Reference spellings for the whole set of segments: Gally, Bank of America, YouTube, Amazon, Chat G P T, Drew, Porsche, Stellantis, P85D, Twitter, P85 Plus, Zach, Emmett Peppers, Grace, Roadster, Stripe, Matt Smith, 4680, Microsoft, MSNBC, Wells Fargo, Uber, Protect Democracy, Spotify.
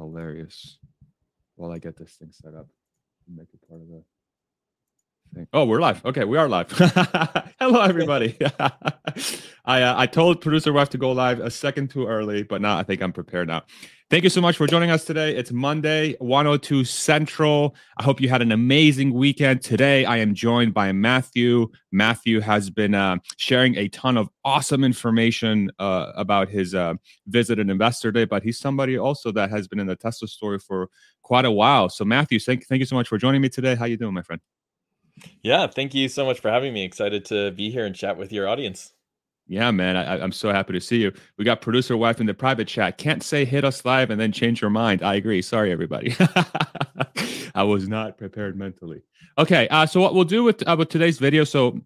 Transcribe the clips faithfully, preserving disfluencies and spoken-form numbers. hilarious. While I get this thing set up, make it part of the thing. Oh, we're live. Okay, we are live. Hello, everybody. I uh, I told producer wife to go live a second too early, but now I think I'm prepared now. Thank you so much for joining us today. It's Monday, one oh two Central. I hope you had an amazing weekend. Today, I am joined by Matthew. Matthew has been uh, sharing a ton of awesome information uh, about his uh, visit at Investor Day, but he's somebody also that has been in the Tesla story for quite a while. So Matthew, thank, thank you so much for joining me today. How you doing, my friend? Yeah, thank you so much for having me. Excited to be here and chat with your audience. Yeah, man, I, I'm so happy to see you. We got producer wife in the private chat. Can't say hit us live and then change your mind. I agree. Sorry, everybody. I was not prepared mentally. Okay, uh, so what we'll do with, uh, with today's video, so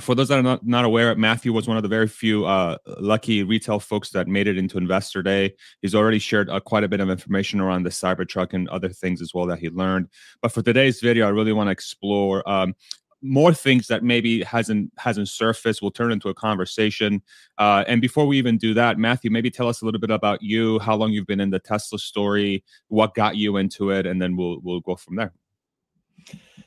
for those that are not, not aware, Matthew was one of the very few uh, lucky retail folks that made it into Investor Day. He's already shared uh, quite a bit of information around the Cybertruck and other things as well that he learned. But for today's video, I really want to explore um, more things that maybe hasn't hasn't surfaced. Will turn into a conversation. Uh, and before we even do that, Matthew, maybe tell us a little bit about you, how long you've been in the Tesla story, what got you into it, and then we'll we'll go from there.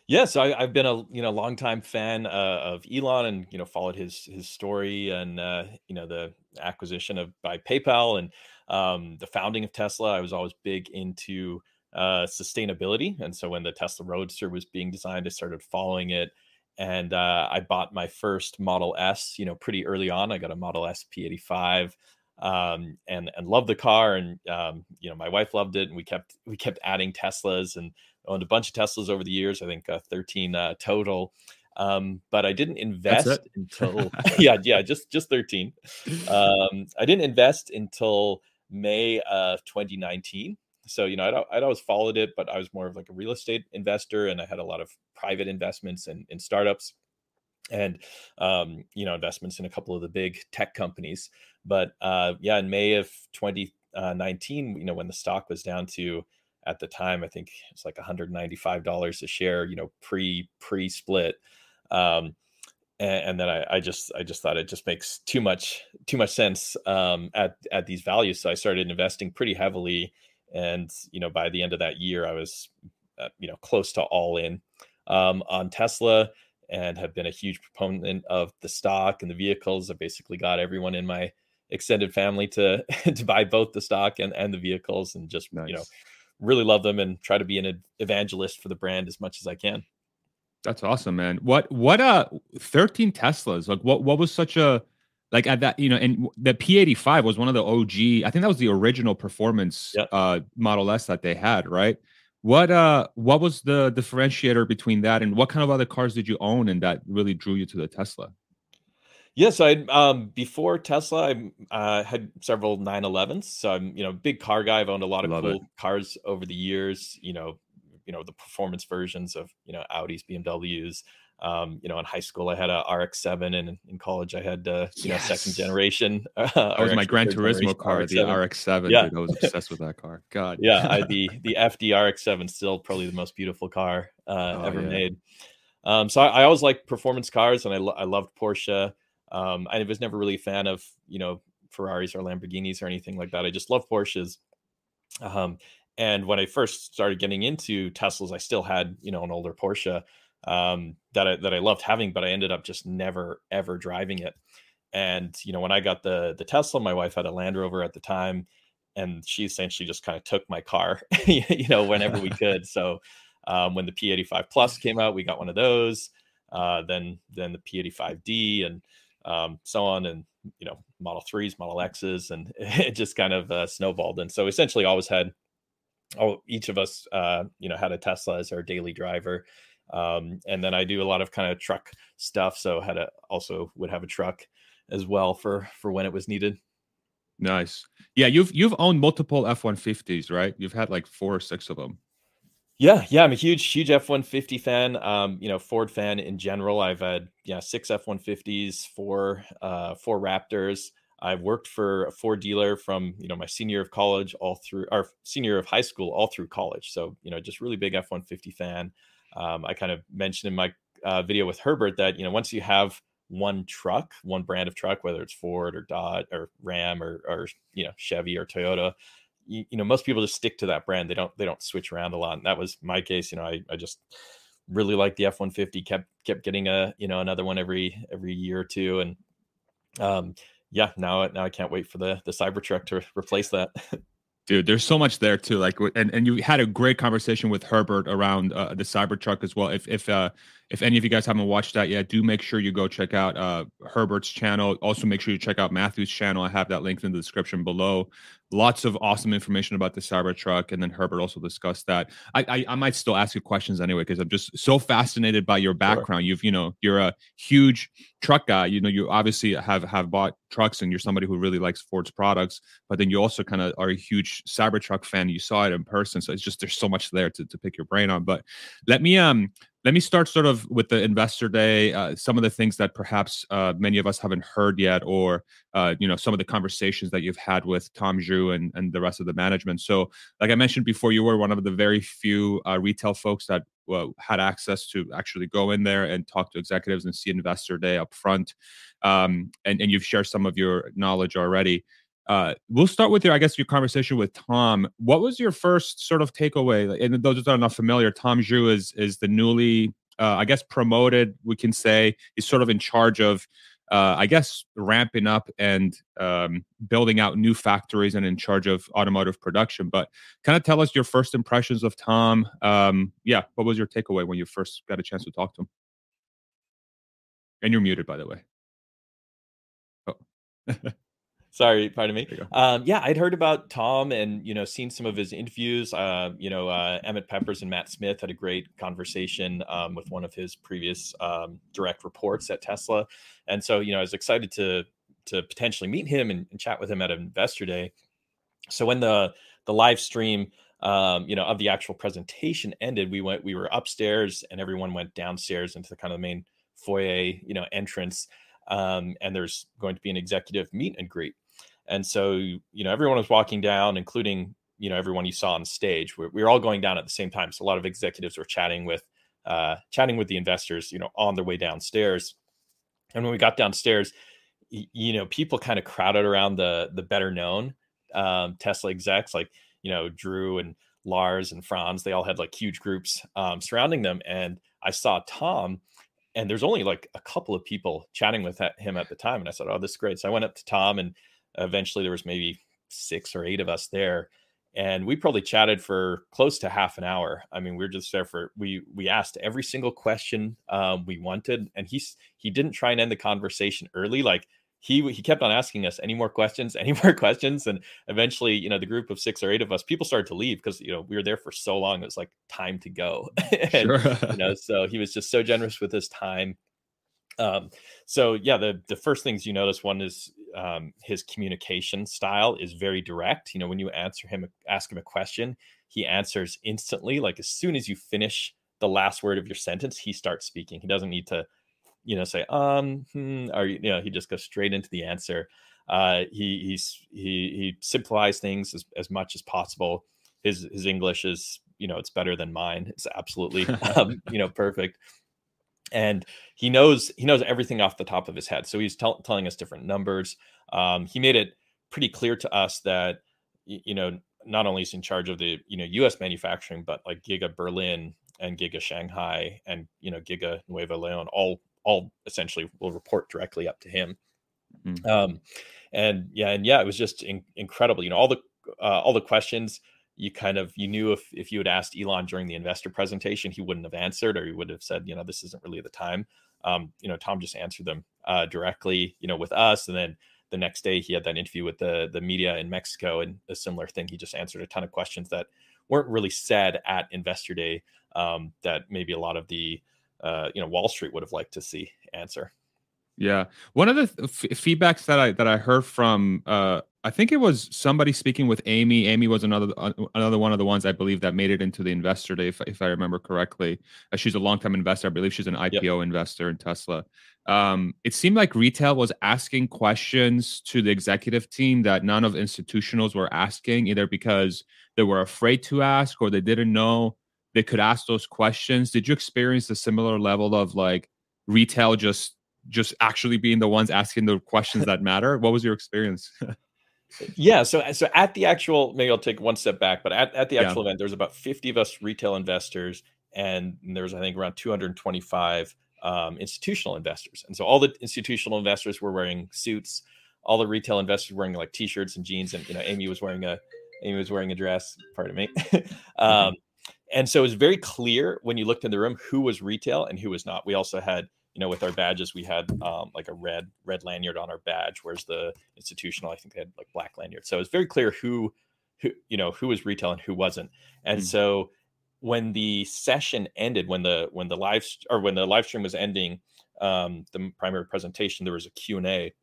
Yeah, so I, I've been a you know longtime fan uh, of Elon, and you know followed his his story, and uh, you know the acquisition of by PayPal, and um, the founding of Tesla. I was always big into uh, sustainability, and so when the Tesla Roadster was being designed, I started following it. And uh, I bought my first Model S, you know, pretty early on. I got a Model S P eighty-five, um, and and loved the car. And um, you know, my wife loved it, and we kept we kept adding Teslas and owned a bunch of Teslas over the years. I think uh, thirteen uh, total. Um, but I didn't invest until yeah yeah just just thirteen. Um, I didn't invest until May of twenty nineteen. So, you know, I'd, I'd always followed it, but I was more of like a real estate investor, and I had a lot of private investments in, in startups and, um, you know, investments in a couple of the big tech companies. But uh, yeah, in May of twenty nineteen, you know, when the stock was down to, at the time, I think it's like one hundred ninety-five dollars a share, you know, pre, pre-split. Um, and, and then I, I just, I just thought it just makes too much, too much sense um, at, at these values. So I started investing pretty heavily. And, you know, by the end of that year, I was, uh, you know, close to all in um, on Tesla, and have been a huge proponent of the stock and the vehicles. I basically got everyone in my extended family to to buy both the stock and, and the vehicles, and just, nice. You know, really love them and try to be an evangelist for the brand as much as I can. That's awesome, man. What, what, uh, thirteen Teslas, like what, what was such a, like at that, you know, and the P eighty-five was one of the O G. I think that was the original performance yep. uh, Model S that they had, right? What uh, what was the differentiator between that, and what kind of other cars did you own, and that really drew you to the Tesla? Yes, yeah, so I um, before Tesla, I uh, had several nine elevens. So I'm, you know, big car guy. I've owned a lot of Love cool it. cars over the years. You know, you know the performance versions of you know Audis, B M Ws. Um, you know, in high school, I had a R X seven, and in college, I had, uh, you yes. know, second generation. Uh, that was my Gran Turismo car, the R X seven. Yeah. Dude, I was obsessed with that car. God. Yeah, I, the the F D R X seven, still probably the most beautiful car uh, oh, ever yeah. made. Um, so I, I always liked performance cars, and I, lo- I loved Porsche. Um, I was never really a fan of, you know, Ferraris or Lamborghinis or anything like that. I just loved Porsches. Um, and when I first started getting into Teslas, I still had, you know, an older Porsche. Um, that I, that I loved having, but I ended up just never, ever driving it. And, you know, when I got the, the Tesla, my wife had a Land Rover at the time, and she essentially just kind of took my car, you know, whenever we could. So, um, when the P eighty-five Plus came out, we got one of those, uh, then, then the P eighty-five D, and, um, so on, and, you know, Model threes, Model X's, and it just kind of, uh, snowballed. And so essentially always had, oh, each of us, uh, you know, had a Tesla as our daily driver. Um, and then I do a lot of kind of truck stuff. So had a, also would have a truck as well for, for when it was needed. Nice. Yeah. You've, you've owned multiple F one fifties, right? You've had like four or six of them. Yeah. Yeah. I'm a huge, huge F one fifty fan. Um, you know, Ford fan in general. I've had, yeah, six F one fifties, four, uh, four Raptors. I've worked for a Ford dealer from, you know, my senior of college all through or senior of high school, all through college. So, you know, just really big F one fifty fan. Um, I kind of mentioned in my uh, video with Herbert that, you know, once you have one truck, one brand of truck, whether it's Ford or Dodge or Ram or, or you know, Chevy or Toyota, you, you know, most people just stick to that brand. They don't, they don't switch around a lot. And that was my case. You know, I, I just really liked the F one fifty, kept, kept getting a, you know, another one every, every year or two. And, um, yeah, now, now I can't wait for the, the Cybertruck to replace that. Dude, there's so much there too. Like, and, and you had a great conversation with Herbert around uh, the Cybertruck as well. If if uh, if any of you guys haven't watched that yet, do make sure you go check out uh, Herbert's channel. Also, make sure you check out Matthew's channel. I have that linked in the description below. Lots of awesome information about the Cybertruck, and then Herbert also discussed that. I I, I might still ask you questions anyway because I'm just so fascinated by your background. Sure. You've you know you're a huge truck guy. You know you obviously have have bought trucks, and you're somebody who really likes Ford's products. But then you also kind of are a huge Cybertruck fan. You saw it in person, so it's just there's so much there to to pick your brain on. But let me um let me start sort of with the investor day. Uh, some of the things that perhaps uh, many of us haven't heard yet, or uh, you know some of the conversations that you've had with Tom Zhu And, and the rest of the management. So like I mentioned before, you were one of the very few uh, retail folks that uh, had access to actually go in there and talk to executives and see Investor Day up front. Um, and, and you've shared some of your knowledge already. Uh, we'll start with your, I guess, your conversation with Tom. What was your first sort of takeaway? And those that are not familiar, Tom Zhu is, is the newly, uh, I guess, promoted, we can say, is sort of in charge of Uh, I guess ramping up and um, building out new factories and in charge of automotive production. But kind of tell us your first impressions of Tom. Um, yeah, what was your takeaway when you first got a chance to talk to him? And you're muted, by the way. Oh, sorry, pardon me. Um, yeah, I'd heard about Tom and, you know, seen some of his interviews. Uh, you know, uh, Emmett Peppers and Matt Smith had a great conversation um, with one of his previous um, direct reports at Tesla. And so, you know, I was excited to to potentially meet him and, and chat with him at Investor Day. So when the the live stream, um, you know, of the actual presentation ended, we went we were upstairs and everyone went downstairs into the kind of the main foyer, you know, entrance. Um, and there's going to be an executive meet and greet. And so, you know, everyone was walking down, including, you know, everyone you saw on stage. We were all going down at the same time. So a lot of executives were chatting with, uh, chatting with the investors, you know, on their way downstairs. And when we got downstairs, you know, people kind of crowded around the the better known um, Tesla execs, like, you know, Drew and Lars and Franz. They all had like huge groups um, surrounding them. And I saw Tom. And there's only like a couple of people chatting with him at the time. And I said, oh, this is great. So I went up to Tom, and eventually there was maybe six or eight of us there. And we probably chatted for close to half an hour. I mean, we were just there for, we we asked every single question um, we wanted. And he, he didn't try and end the conversation early. Like he he kept on asking us any more questions, any more questions. And eventually, you know, the group of six or eight of us, people started to leave because, you know, we were there for so long. It was like time to go. and, sure. you know, so he was just so generous with his time. Um, so, yeah, the, the first things you notice, one is um, his communication style is very direct. You know, when you answer him, ask him a question, he answers instantly. Like as soon as you finish the last word of your sentence, he starts speaking. He doesn't need to you know, say, um, hmm, or, you know, he just goes straight into the answer. Uh, he, he's, he, he simplifies things as, as much as possible. His, his English is, you know, it's better than mine. It's absolutely, um, you know, perfect. And he knows, he knows everything off the top of his head. So he's t- telling us different numbers. Um, he made it pretty clear to us that, you know, not only is in charge of the, you know, U S manufacturing, but like Giga Berlin and Giga Shanghai and, you know, Giga Nuevo León, all, all essentially will report directly up to him. Mm-hmm. Um, and yeah, and yeah, it was just in, incredible. You know, all the, uh, all the questions you kind of, you knew if, if you had asked Elon during the investor presentation, he wouldn't have answered, or he would have said, you know, this isn't really the time. Um, you know, Tom just answered them, uh, directly, you know, with us. And then the next day he had that interview with the, the media in Mexico, and a similar thing. He just answered a ton of questions that weren't really said at Investor Day. Um, that maybe a lot of the, Uh, you know, Wall Street would have liked to see answer. Yeah. One of the f- feedbacks that I that I heard from, uh, I think it was somebody speaking with Amy. Amy was another uh, another one of the ones I believe that made it into the Investor Day, if, if I remember correctly. Uh, she's a longtime investor. I believe she's an I P O yep. investor in Tesla. Um, it seemed like retail was asking questions to the executive team that none of institutionals were asking, either because they were afraid to ask or they didn't know they could ask those questions. Did you experience a similar level of like retail just just actually being the ones asking the questions that matter? What was your experience? Yeah. So, so at the actual, maybe I'll take one step back, but at, at the actual yeah. event, there's about fifty of us retail investors, and there's, I think, around two hundred twenty-five um, institutional investors. And so all the institutional investors were wearing suits. All the retail investors were wearing like t-shirts and jeans. And, you know, Amy was wearing a, Amy was wearing a dress, pardon me. um, and so it was very clear when you looked in the room, who was retail and who was not. We also had, you know, with our badges, we had um, like a red red lanyard on our badge, whereas the institutional, I think they had like black lanyard. So it's very clear who, who you know, who was retail and who wasn't. And mm-hmm. so when the session ended, when the when the live or when the live stream was ending, um, the primary presentation, there was a Q and A.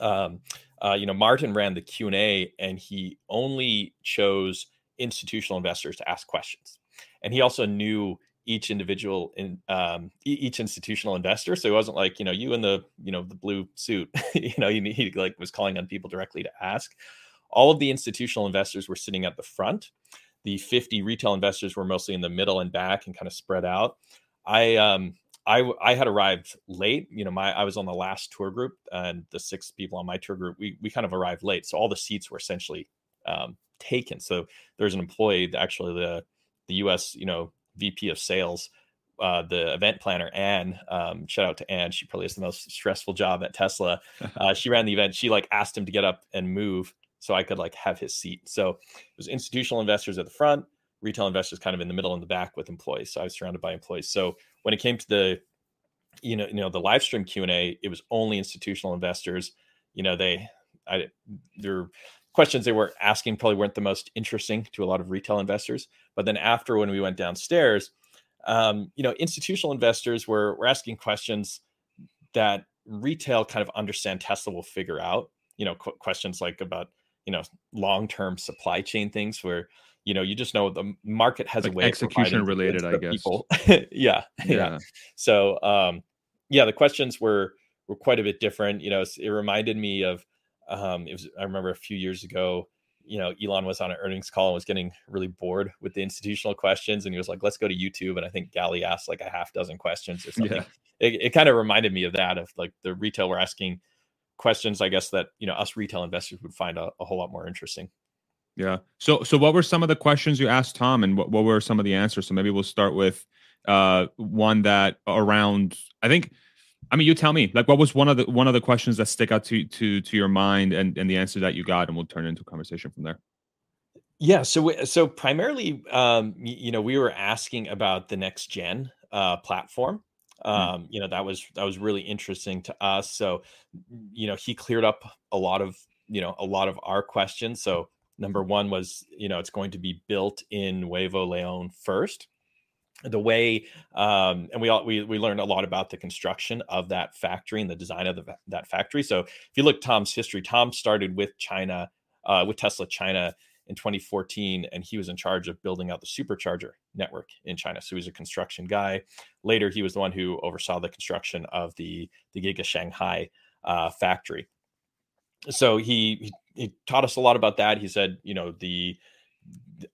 Um, uh, you know, Martin ran the Q and A, and he only chose institutional investors to ask questions, and he also knew each individual in um, each institutional investor. So it wasn't like, you know, you in the, you know, the blue suit, you know, he, he like was calling on people directly to ask. All of the institutional investors were sitting at the front. The fifty retail investors were mostly in the middle and back and kind of spread out. I, um, I, I had arrived late. You know, my, I was on the last tour group, and the six people on my tour group, we, we kind of arrived late. So all the seats were essentially um, taken. So there's an employee, actually the, the U S, you know, V P of sales, uh, the event planner, Anne, um, shout out to Anne. She probably has the most stressful job at Tesla. Uh, she ran the event. She like asked him to get up and move so I could like have his seat. So it was institutional investors at the front, retail investors kind of in the middle and the back with employees. So I was surrounded by employees. So when it came to the, you know, you know, the live stream Q and A, it was only institutional investors. You know, they, I, they're, questions they were asking probably weren't the most interesting to a lot of retail investors. But then after, when we went downstairs, um, you know, institutional investors were, were asking questions that retail kind of understand Tesla will figure out, you know, qu- questions like about, you know, long-term supply chain things where, you know, you just know the market has like a way execution of related, I guess. People. yeah, yeah. Yeah. So, um, yeah, the questions were, were quite a bit different. You know, it reminded me of, Um, it was, I remember a few years ago, you know, Elon was on an earnings call and was getting really bored with the institutional questions. And he was like, let's go to YouTube. And I think Gally asked like a half dozen questions or something. Yeah. It, it kind of reminded me of that, of like the retail were asking questions, I guess, that, you know, us retail investors would find a, a whole lot more interesting. Yeah. So, so what were some of the questions you asked, Tom, and what, what were some of the answers? So maybe we'll start with uh, one that around, I think, I mean, you tell me, like, what was one of the one of the questions that stick out to to to your mind, and, and the answer that you got, and we'll turn into a conversation from there. Yeah. So we, so primarily, um, you know, we were asking about the next gen uh, platform. Um, mm. You know, that was that was really interesting to us. So, you know, he cleared up a lot of you know a lot of our questions. So number one was, you know, it's going to be built in Nuevo León first. The way, um, and we all we we learned a lot about the construction of that factory and the design of the, that factory. So if you look at Tom's history, Tom started with China, uh, with Tesla China in twenty fourteen, and he was in charge of building out the supercharger network in China. So he was a construction guy. Later, he was the one who oversaw the construction of the the Giga Shanghai uh, factory. So he, he he taught us a lot about that. He said, you know, the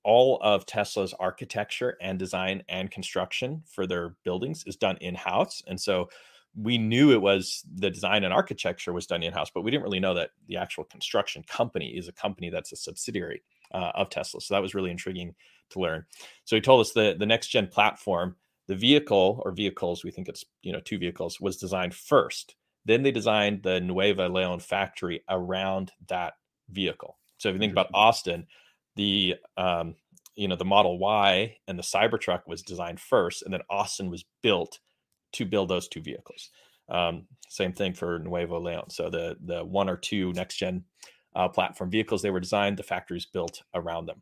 all of Tesla's architecture and design and construction for their buildings is done in-house. And so we knew it was the design and architecture was done in-house, but we didn't really know that the actual construction company is a company that's a subsidiary uh, of Tesla. So that was really intriguing to learn. So he told us that the next gen platform, the vehicle or vehicles, we think it's, you know, two vehicles, was designed first. Then they designed the Nuevo León factory around that vehicle. So if you think about Austin, The um, you know the Model Y and the Cybertruck was designed first, and then Austin was built to build those two vehicles. Um, same thing for Nuevo León. So the the one or two next gen uh, platform vehicles, they were designed, the factories built around them.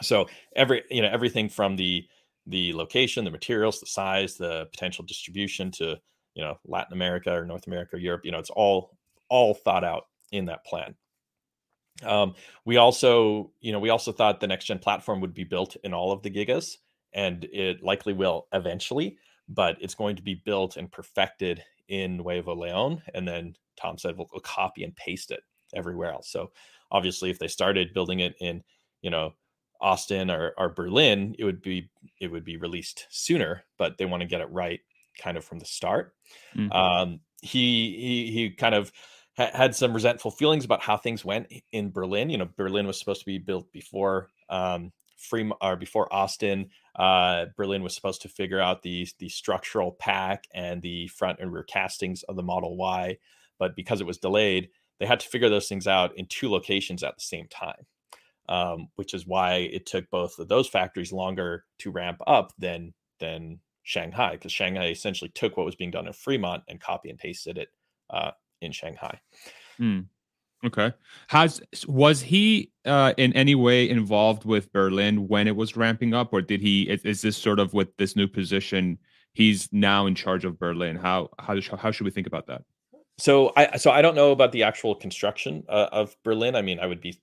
So every you know everything from the the location, the materials, the size, the potential distribution to you know Latin America or North America or Europe. You know it's all all thought out in that plan. Um, we also, you know, we also thought the next gen platform would be built in all of the gigas, and it likely will eventually, but it's going to be built and perfected in Nuevo León. And then Tom said, we'll, we'll copy and paste it everywhere else. So obviously if they started building it in, you know, Austin or, or Berlin, it would be, it would be released sooner, but they want to get it right kind of from the start. Mm-hmm. Um, he, he, he kind of ha had some resentful feelings about how things went in Berlin. You know, Berlin was supposed to be built before um, Fremont, or before Austin. Uh, Berlin was supposed to figure out the the structural pack and the front and rear castings of the Model Y, but because it was delayed, they had to figure those things out in two locations at the same time, um, which is why it took both of those factories longer to ramp up than than Shanghai, because Shanghai essentially took what was being done in Fremont and copy and pasted it uh, in Shanghai. Mm. Okay. Has, was he uh, in any way involved with Berlin when it was ramping up, or did he? Is, is this sort of with this new position, he's now in charge of Berlin? How how how should we think about that? So I so I don't know about the actual construction uh, of Berlin. I mean, I would be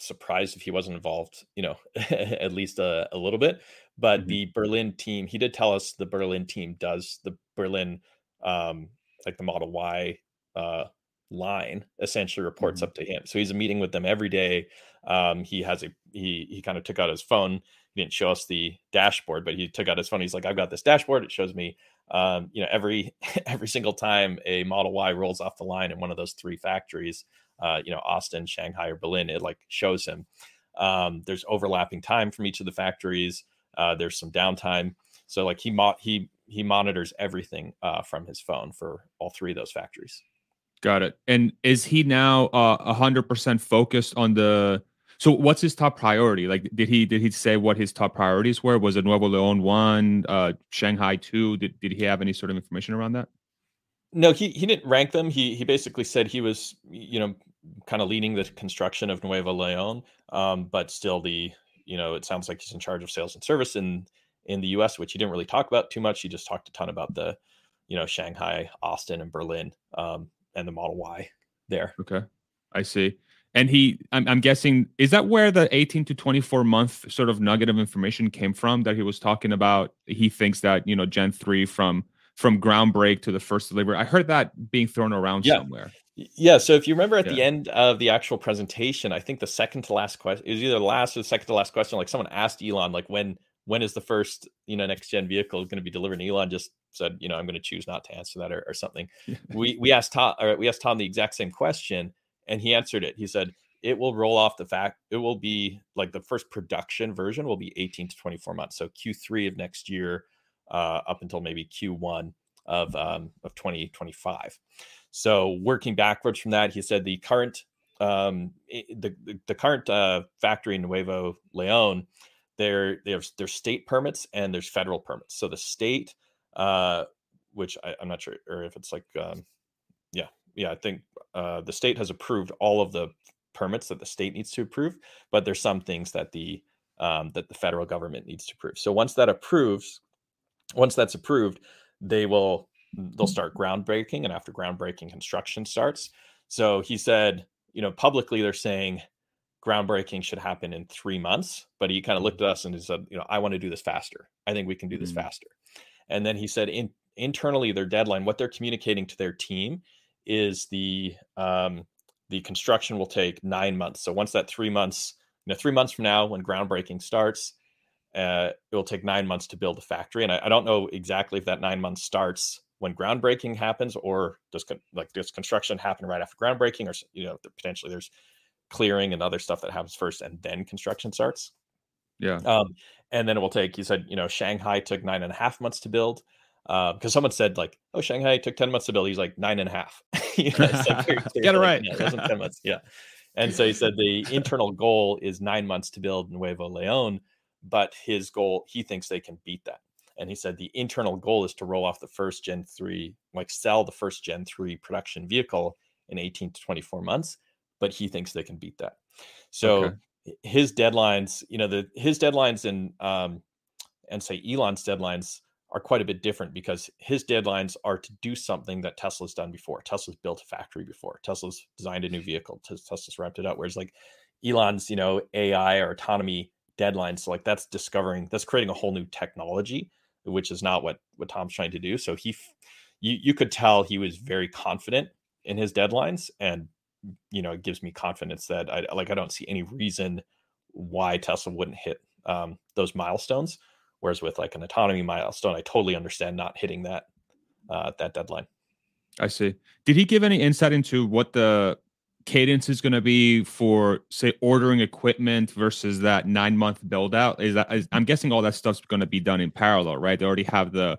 surprised if he wasn't involved, you know, at least a, a little bit. But mm-hmm. the Berlin team, he did tell us the Berlin team does the Berlin, um, like the Model Y uh, line, essentially reports mm-hmm. up to him. So he's meeting with them every day. Um, he has a he he kind of took out his phone. He didn't show us the dashboard, but he took out his phone. He's like, I've got this dashboard. It shows me. Um, you know, every every single time a Model Y rolls off the line in one of those three factories, uh, you know, Austin, Shanghai, or Berlin, it like shows him. Um, there's overlapping time from each of the factories. Uh, there's some downtime, so like he mo he he monitors everything uh, from his phone for all three of those factories. Got it. And is he now a hundred percent focused on the? So what's his top priority? Like, did he did he say what his top priorities were? Was it Nuevo León one, uh, Shanghai two? Did did he have any sort of information around that? No, he he didn't rank them. He he basically said he was, you know, kind of leading the construction of Nuevo León, um, but still the, you know, it sounds like he's in charge of sales and service in in the U S, which he didn't really talk about too much. He just talked a ton about the, you know, Shanghai, Austin, and Berlin, um, and the Model Y there. Okay, I see. And he, I'm, I'm guessing, is that where the eighteen to twenty-four month sort of nugget of information came from that he was talking about? He thinks that, you know, Gen three from from ground break to the first delivery. I heard that being thrown around yeah. somewhere. Yeah. So if you remember at yeah. the end of the actual presentation, I think the second to last question, it was either the last or the second to last question. Like someone asked Elon, like, when when is the first, you know, next gen vehicle going to be delivered? And Elon just said, you know, I'm going to choose not to answer that or, or something. we we asked Tom, or we asked Tom the exact same question. And he answered it. He said, it will roll off the fact. It will be like the first production version will be eighteen to twenty-four months. So Q three of next year uh, up until maybe Q one of, um, of twenty twenty-five. So working backwards from that, he said the current um, the, the current uh, factory in Nuevo León, there there's there's state permits and there's federal permits. So the state, uh, which I, I'm not sure or if it's like, um, yeah. Yeah, I think uh, the state has approved all of the permits that the state needs to approve, but there's some things that the um, that the federal government needs to approve. So once that approves, once that's approved, they will they'll start groundbreaking, and after groundbreaking, construction starts. So he said, you know, publicly they're saying groundbreaking should happen in three months, but he kind of looked at us and he said, you know, I want to do this faster. I think we can do this mm-hmm. faster. And then he said, in, internally, their deadline, what they're communicating to their team is the um the construction will take nine months. So once that three months, you know, three months from now when groundbreaking starts, uh it will take nine months to build a factory. And I, I don't know exactly if that nine months starts when groundbreaking happens, or does like does construction happen right after groundbreaking, or, you know, potentially there's clearing and other stuff that happens first and then construction starts. Yeah. Um and then it will take, you said, you know, Shanghai took nine and a half months to build. Because uh, someone said, like, oh, Shanghai took ten months to build. He's like, nine and a half. You know, it's like, get it right. Like, yeah, it wasn't ten months. Yeah. And so he said the internal goal is nine months to build Nuevo León, but his goal, he thinks they can beat that. And he said the internal goal is to roll off the first Gen three, like sell the first Gen three production vehicle in eighteen to twenty-four months, but he thinks they can beat that. So okay. his deadlines, you know, the his deadlines and um and say Elon's deadlines are quite a bit different, because his deadlines are to do something that Tesla's done before. Tesla's built a factory before. Tesla's designed a new vehicle. Tesla's wrapped it up. Whereas like Elon's, you know, A I or autonomy deadlines, so like that's discovering, that's creating a whole new technology, which is not what what Tom's trying to do. So he, you you could tell he was very confident in his deadlines, and you know it gives me confidence that I like I don't see any reason why Tesla wouldn't hit um, those milestones. Whereas with like an autonomy milestone, I totally understand not hitting that uh, that deadline. I see. Did he give any insight into what the cadence is going to be for, say, ordering equipment versus that nine month build out? Is that is, I'm guessing all that stuff's going to be done in parallel, right? They already have the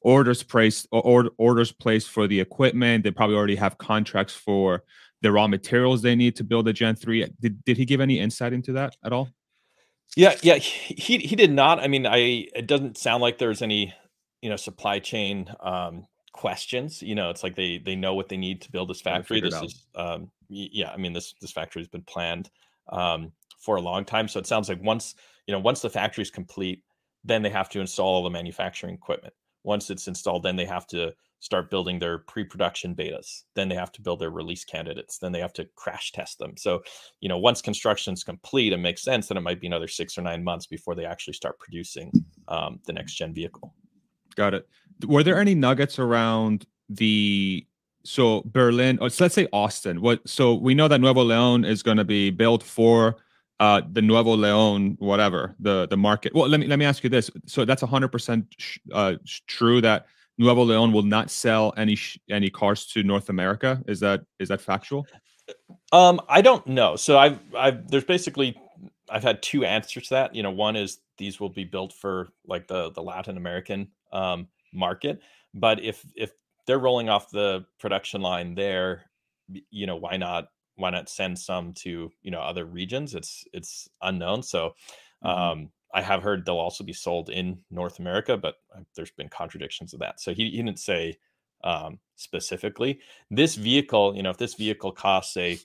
orders placed, or orders placed for the equipment. They probably already have contracts for the raw materials they need to build a Gen three. Did did he give any insight into that at all? Yeah, yeah, he he did not. I mean, I it doesn't sound like there's any, you know, supply chain um, questions. You know, it's like they they know what they need to build this factory. This is, um, yeah, I mean, this this factory has been planned um, for a long time. So it sounds like once you know once the factory is complete, then they have to install all the manufacturing equipment. Once it's installed, then they have to start building their pre-production betas. Then they have to build their release candidates. Then they have to crash test them. So, you know, once construction's complete and makes sense, then it might be another six or nine months before they actually start producing um, the next gen vehicle. Got it. Were there any nuggets around the, so Berlin, or so let's say Austin. What? So we know that Nuevo León is going to be built for Uh, the Nuevo León, whatever the the market. Well, let me let me ask you this. So that's one hundred percent sh- uh, true that Nuevo León will not sell any sh- any cars to North America. Is that is that factual? Um, I don't know. So I've I've there's basically I've had two answers to that. You know, one is these will be built for like the the Latin American um, market, but if if they're rolling off the production line there, you know, why not? Why not send some to, you know, other regions? It's it's unknown. So um, mm-hmm. I have heard they'll also be sold in North America, but there's been contradictions of that. So he, he didn't say um, specifically. This vehicle, you know, if this vehicle costs, say,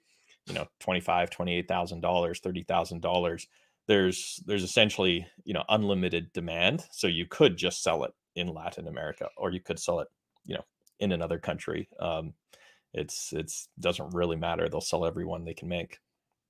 you know, twenty-five thousand dollars, twenty-eight thousand dollars, thirty thousand dollars, there's there's essentially, you know, unlimited demand. So you could just sell it in Latin America, or you could sell it, you know, in another country. Um, It's it's doesn't really matter. They'll sell everyone they can make.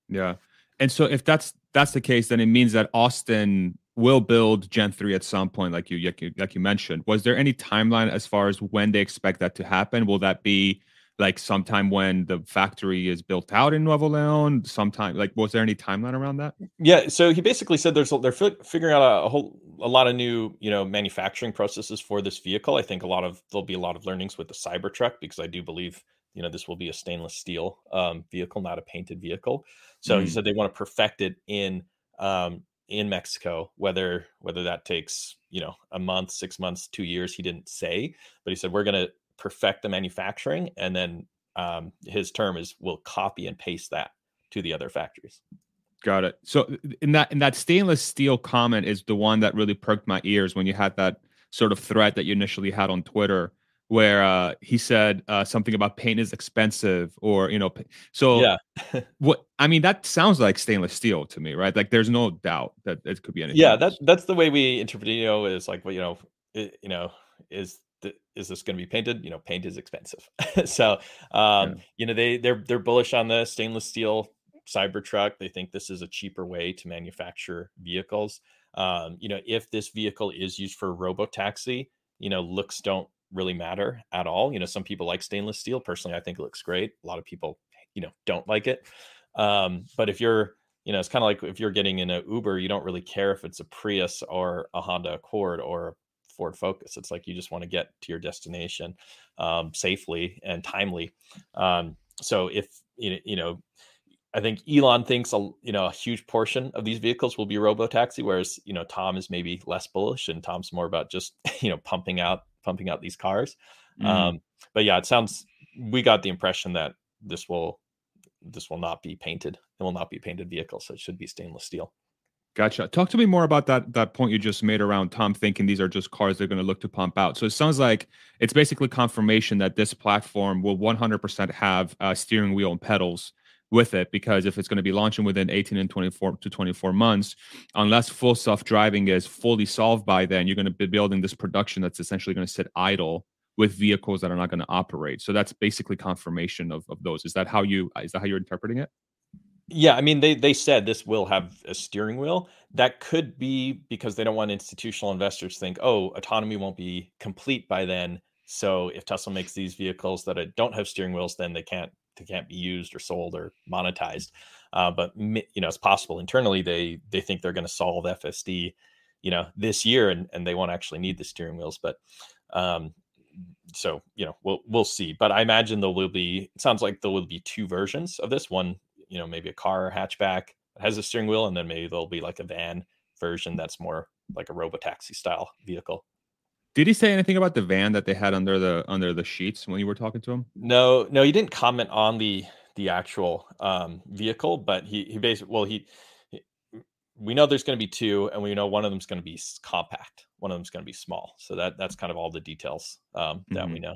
Yeah. And so if that's that's the case, then it means that Austin will build Gen three at some point, like you like you mentioned. Was there any timeline as far as when they expect that to happen? Will that be like sometime when the factory is built out in Nuevo León? Sometime, like, was there any timeline around that? Yeah. So he basically said there's they're fi- figuring out a, a whole a lot of new, you know, manufacturing processes for this vehicle. I think a lot of there'll be a lot of learnings with the Cybertruck, because I do believe, you know, this will be a stainless steel um, vehicle, not a painted vehicle. So mm. he said they want to perfect it in um, in Mexico, whether whether that takes, you know, a month, six months, two years, he didn't say. But he said, we're going to perfect the manufacturing. And then um, his term is, we'll copy and paste that to the other factories. Got it. So in that in that stainless steel comment is the one that really perked my ears when you had that sort of thread that you initially had on Twitter, where uh, he said uh, something about paint is expensive, or, you know, so yeah. What I mean, that sounds like stainless steel to me, right? Like, there's no doubt that it could be anything. Yeah, that's that's the way we interpret it, you know, is like, well, you know, it, you know, is the, is this going to be painted? You know, paint is expensive. so, um, yeah. you know, they they're they're bullish on the stainless steel Cybertruck. They think this is a cheaper way to manufacture vehicles. Um, you know, if this vehicle is used for robotaxi, you know, looks don't really matter at all. You know, some people like stainless steel. Personally, I think it looks great. A lot of people, you know, don't like it. Um, but if you're, you know, it's kind of like if you're getting in an Uber, you don't really care if it's a Prius or a Honda Accord or a Ford Focus. It's like, you just want to get to your destination um, safely and timely. Um, so if, you know, I think Elon thinks, a, you know, a huge portion of these vehicles will be robotaxi, whereas, you know, Tom is maybe less bullish, and Tom's more about just, you know, pumping out pumping out these cars. Mm. Um, but yeah, it sounds, we got the impression that this will, this will not be painted. It will not be a painted vehicle. So it should be stainless steel. Gotcha. Talk to me more about that, that point you just made around Tom thinking these are just cars they're going to look to pump out. So it sounds like it's basically confirmation that this platform will one hundred percent have a steering wheel and pedals with it, because if it's going to be launching within eighteen and twenty-four to twenty-four months, unless full self-driving is fully solved by then, you're going to be building this production that's essentially going to sit idle with vehicles that are not going to operate. So that's basically confirmation of, of those. Is that how you is that how you're interpreting it? Yeah, I mean, they they said this will have a steering wheel. That could be because they don't want institutional investors to think, oh, autonomy won't be complete by then. So if Tesla makes these vehicles that don't have steering wheels, then they can't. They can't be used or sold or monetized. Uh, but, you know, it's possible internally they they think they're going to solve F S D, you know, this year, and, and they won't actually need the steering wheels. But um, so, you know, we'll, we'll see, but I imagine there will be, it sounds like there will be two versions of this one, you know, maybe a car hatchback that has a steering wheel, and then maybe there'll be like a van version that's more like a robotaxi style vehicle. Did he say anything about the van that they had under the under the sheets when you were talking to him? No, no, he didn't comment on the the actual um, vehicle, but he he basically well he, he we know there's going to be two, and we know one of them's going to be compact, one of them's going to be small. So that that's kind of all the details um, that mm-hmm. we know.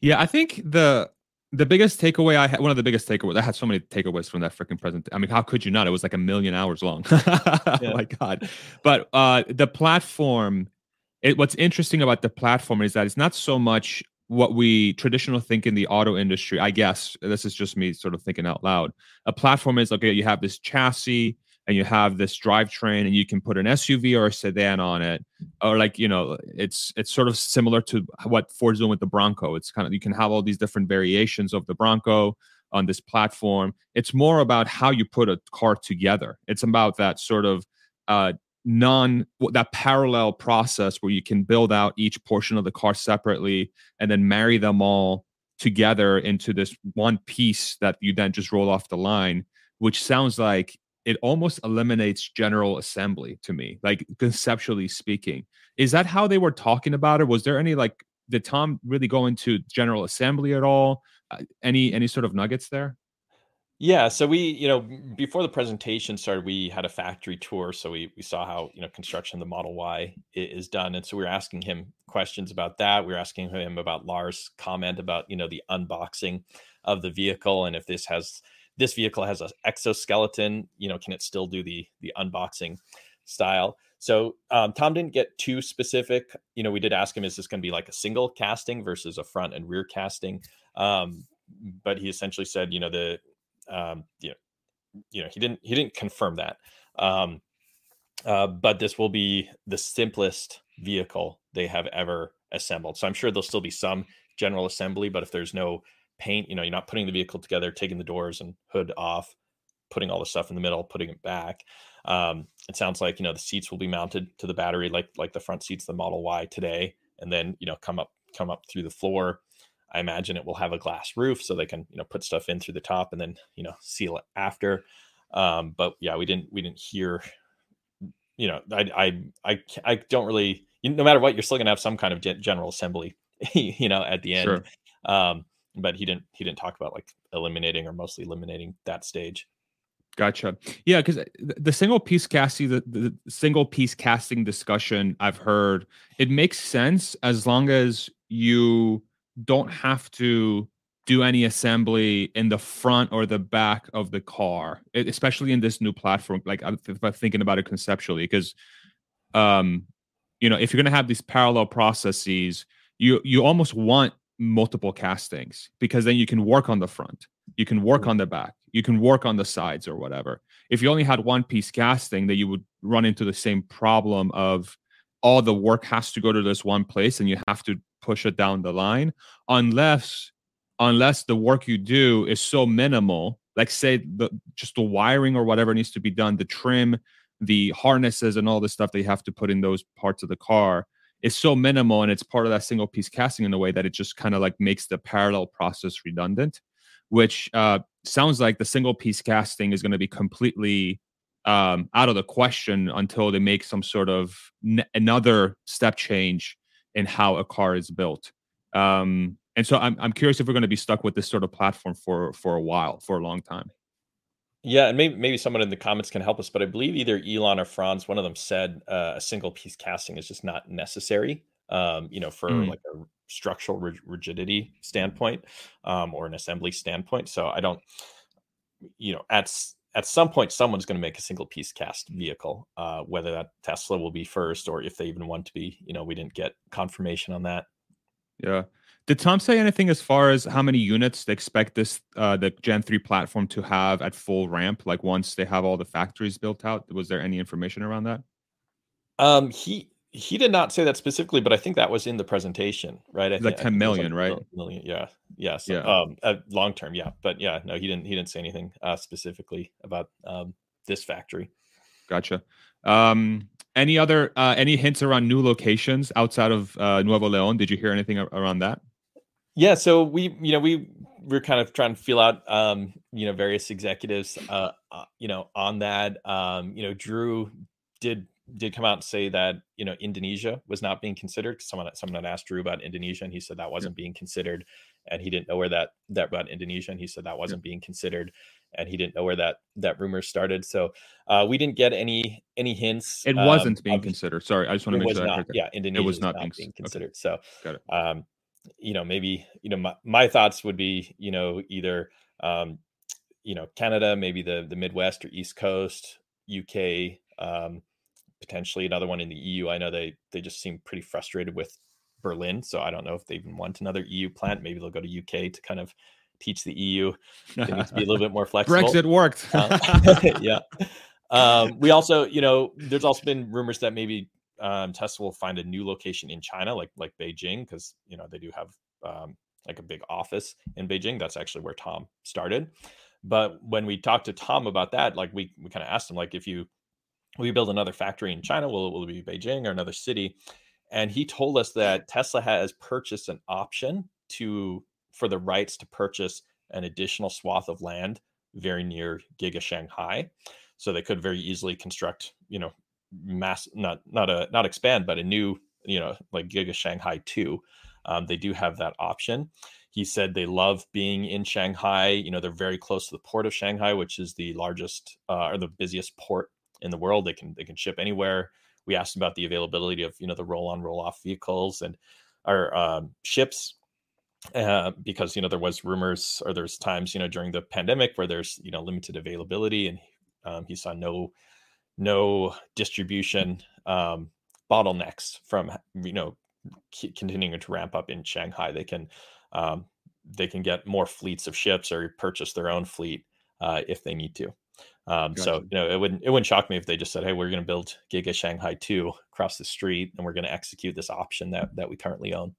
Yeah, I think the the biggest takeaway I had, one of the biggest takeaways, I had so many takeaways from that freaking presentation. I mean, how could you not? It was like a million hours long. Yeah. Oh my God! But uh, the platform. It, what's interesting about the platform is that it's not so much what we traditionally think in the auto industry. I guess this is just me sort of thinking out loud. A platform is, okay, you have this chassis and you have this drivetrain, and you can put an S U V or a sedan on it, or like, you know, it's it's sort of similar to what Ford's doing with the Bronco. It's kind of, you can have all these different variations of the Bronco on this platform. It's more about how you put a car together. It's about that sort of uh, non that parallel process where you can build out each portion of the car separately and then marry them all together into this one piece that you then just roll off the line, which sounds like it almost eliminates general assembly to me, like conceptually speaking. Is that how they were talking about it? Was there any, like, did Tom really go into general assembly at all? Uh, any any sort of nuggets there? Yeah, so we, you know, before the presentation started, we had a factory tour. So we we saw how, you know, construction of the Model Y is done. And so we were asking him questions about that. We were asking him about Lars' comment about, you know, the unboxing of the vehicle, and if this has, this vehicle has an exoskeleton, you know, can it still do the the unboxing style? So um, Tom didn't get too specific. You know, we did ask him, is this going to be like a single casting versus a front and rear casting? Um, but he essentially said, you know, the Um, you know, you know, he didn't, he didn't confirm that. Um, uh, but this will be the simplest vehicle they have ever assembled. So I'm sure there'll still be some general assembly, but if there's no paint, you know, you're not putting the vehicle together, taking the doors and hood off, putting all the stuff in the middle, putting it back. Um, it sounds like, you know, the seats will be mounted to the battery, like, like the front seats of the Model Y today, and then, you know, come up, come up through the floor. I imagine it will have a glass roof so they can, you know, put stuff in through the top and then, you know, seal it after. Um, but yeah, we didn't, we didn't hear, you know, I, I, I, I don't really, you, no matter what, you're still gonna have some kind of gen- general assembly, you know, at the end. Sure. Um, but he didn't, he didn't talk about like eliminating or mostly eliminating that stage. Gotcha. Yeah, because the single piece casting, the, the single piece casting discussion I've heard, it makes sense as long as you don't have to do any assembly in the front or the back of the car, especially in this new platform. Like, if I'm thinking about it conceptually, because, um, you know, if you're going to have these parallel processes, you, you almost want multiple castings, because then you can work on the front, you can work on the back, you can work on the sides or whatever. If you only had one piece casting, then you would run into the same problem of all the work has to go to this one place and you have to push it down the line, unless unless the work you do is so minimal, like say the just the wiring or whatever needs to be done, the trim, the harnesses, and all the stuff they have to put in those parts of the car is so minimal, and it's part of that single piece casting in a way that it just kind of like makes the parallel process redundant, which uh sounds like the single piece casting is going to be completely um out of the question until they make some sort of n- another step change in how a car is built. Um, and so I'm I'm curious if we're going to be stuck with this sort of platform for, for a while, for a long time. Yeah, and maybe, maybe someone in the comments can help us, but I believe either Elon or Franz, one of them said uh, a single piece casting is just not necessary, um, you know, for mm. like a structural rig- rigidity standpoint um, or an assembly standpoint. So I don't, you know, at, at some point, someone's going to make a single piece cast vehicle, uh, whether that Tesla will be first or if they even want to be, you know, we didn't get confirmation on that. Yeah. Did Tom say anything as far as how many units they expect this, uh, the Gen three platform to have at full ramp? Like once they have all the factories built out, was there any information around that? Um, he, he did not say that specifically, but I think that was in the presentation, right? I like th- ten million, like, right? Million, yeah, yeah. So, yeah. Um, uh, long term, yeah, but yeah, no, he didn't. He didn't say anything uh, specifically about um, this factory. Gotcha. Um, Any other uh, any hints around new locations outside of uh, Nuevo León? Did you hear anything around that? Yeah, so we you know we we're kind of trying to feel out um, you know various executives uh, uh, you know on that. Um, you know, Drew did did come out and say that you know Indonesia was not being considered. Someone someone had asked Drew about Indonesia, and he said that wasn't yeah. being considered, and he didn't know where that that about Indonesia, and he said that wasn't yeah. being considered. And he didn't know where that that rumor started, so uh, we didn't get any any hints. It wasn't um, being considered. Sorry, I just want to make sure. Not, that. Yeah, Indonesia it was not, not being, being considered. Okay. So, um, you know, maybe you know my, my thoughts would be you know either um, you know Canada, maybe the the Midwest or East Coast, U K, um, potentially another one in the E U. I know they they just seem pretty frustrated with Berlin, so I don't know if they even want another E U plant. Maybe they'll go to U K to kind of teach the E U they need to be a little bit more flexible. Brexit worked. um, yeah. Um, we also, you know, there's also been rumors that maybe um, Tesla will find a new location in China, like like Beijing, because you know they do have um, like a big office in Beijing. That's actually where Tom started. But when we talked to Tom about that, like we we kind of asked him, like, if you we build another factory in China, will it, will it be Beijing or another city? And he told us that Tesla has purchased an option to. For the rights to purchase an additional swath of land very near Giga Shanghai, so they could very easily construct, you know, mass not not a not expand, but a new, you know, like Giga Shanghai two. Um, they do have that option. He said they love being in Shanghai. You know, they're very close to the port of Shanghai, which is the largest uh, or the busiest port in the world. They can they can ship anywhere. We asked about the availability of you know the roll on roll off vehicles and our um, ships. Uh, because, you know, there was rumors or there's times, you know, during the pandemic where there's, you know, limited availability and um, he saw no, no distribution um, bottlenecks from, you know, c- continuing to ramp up in Shanghai. They can, um, they can get more fleets of ships or purchase their own fleet uh, if they need to. Um, gotcha. So, you know, it wouldn't, it wouldn't shock me if they just said, hey, we're going to build Giga Shanghai two across the street and we're going to execute this option that, that we currently own.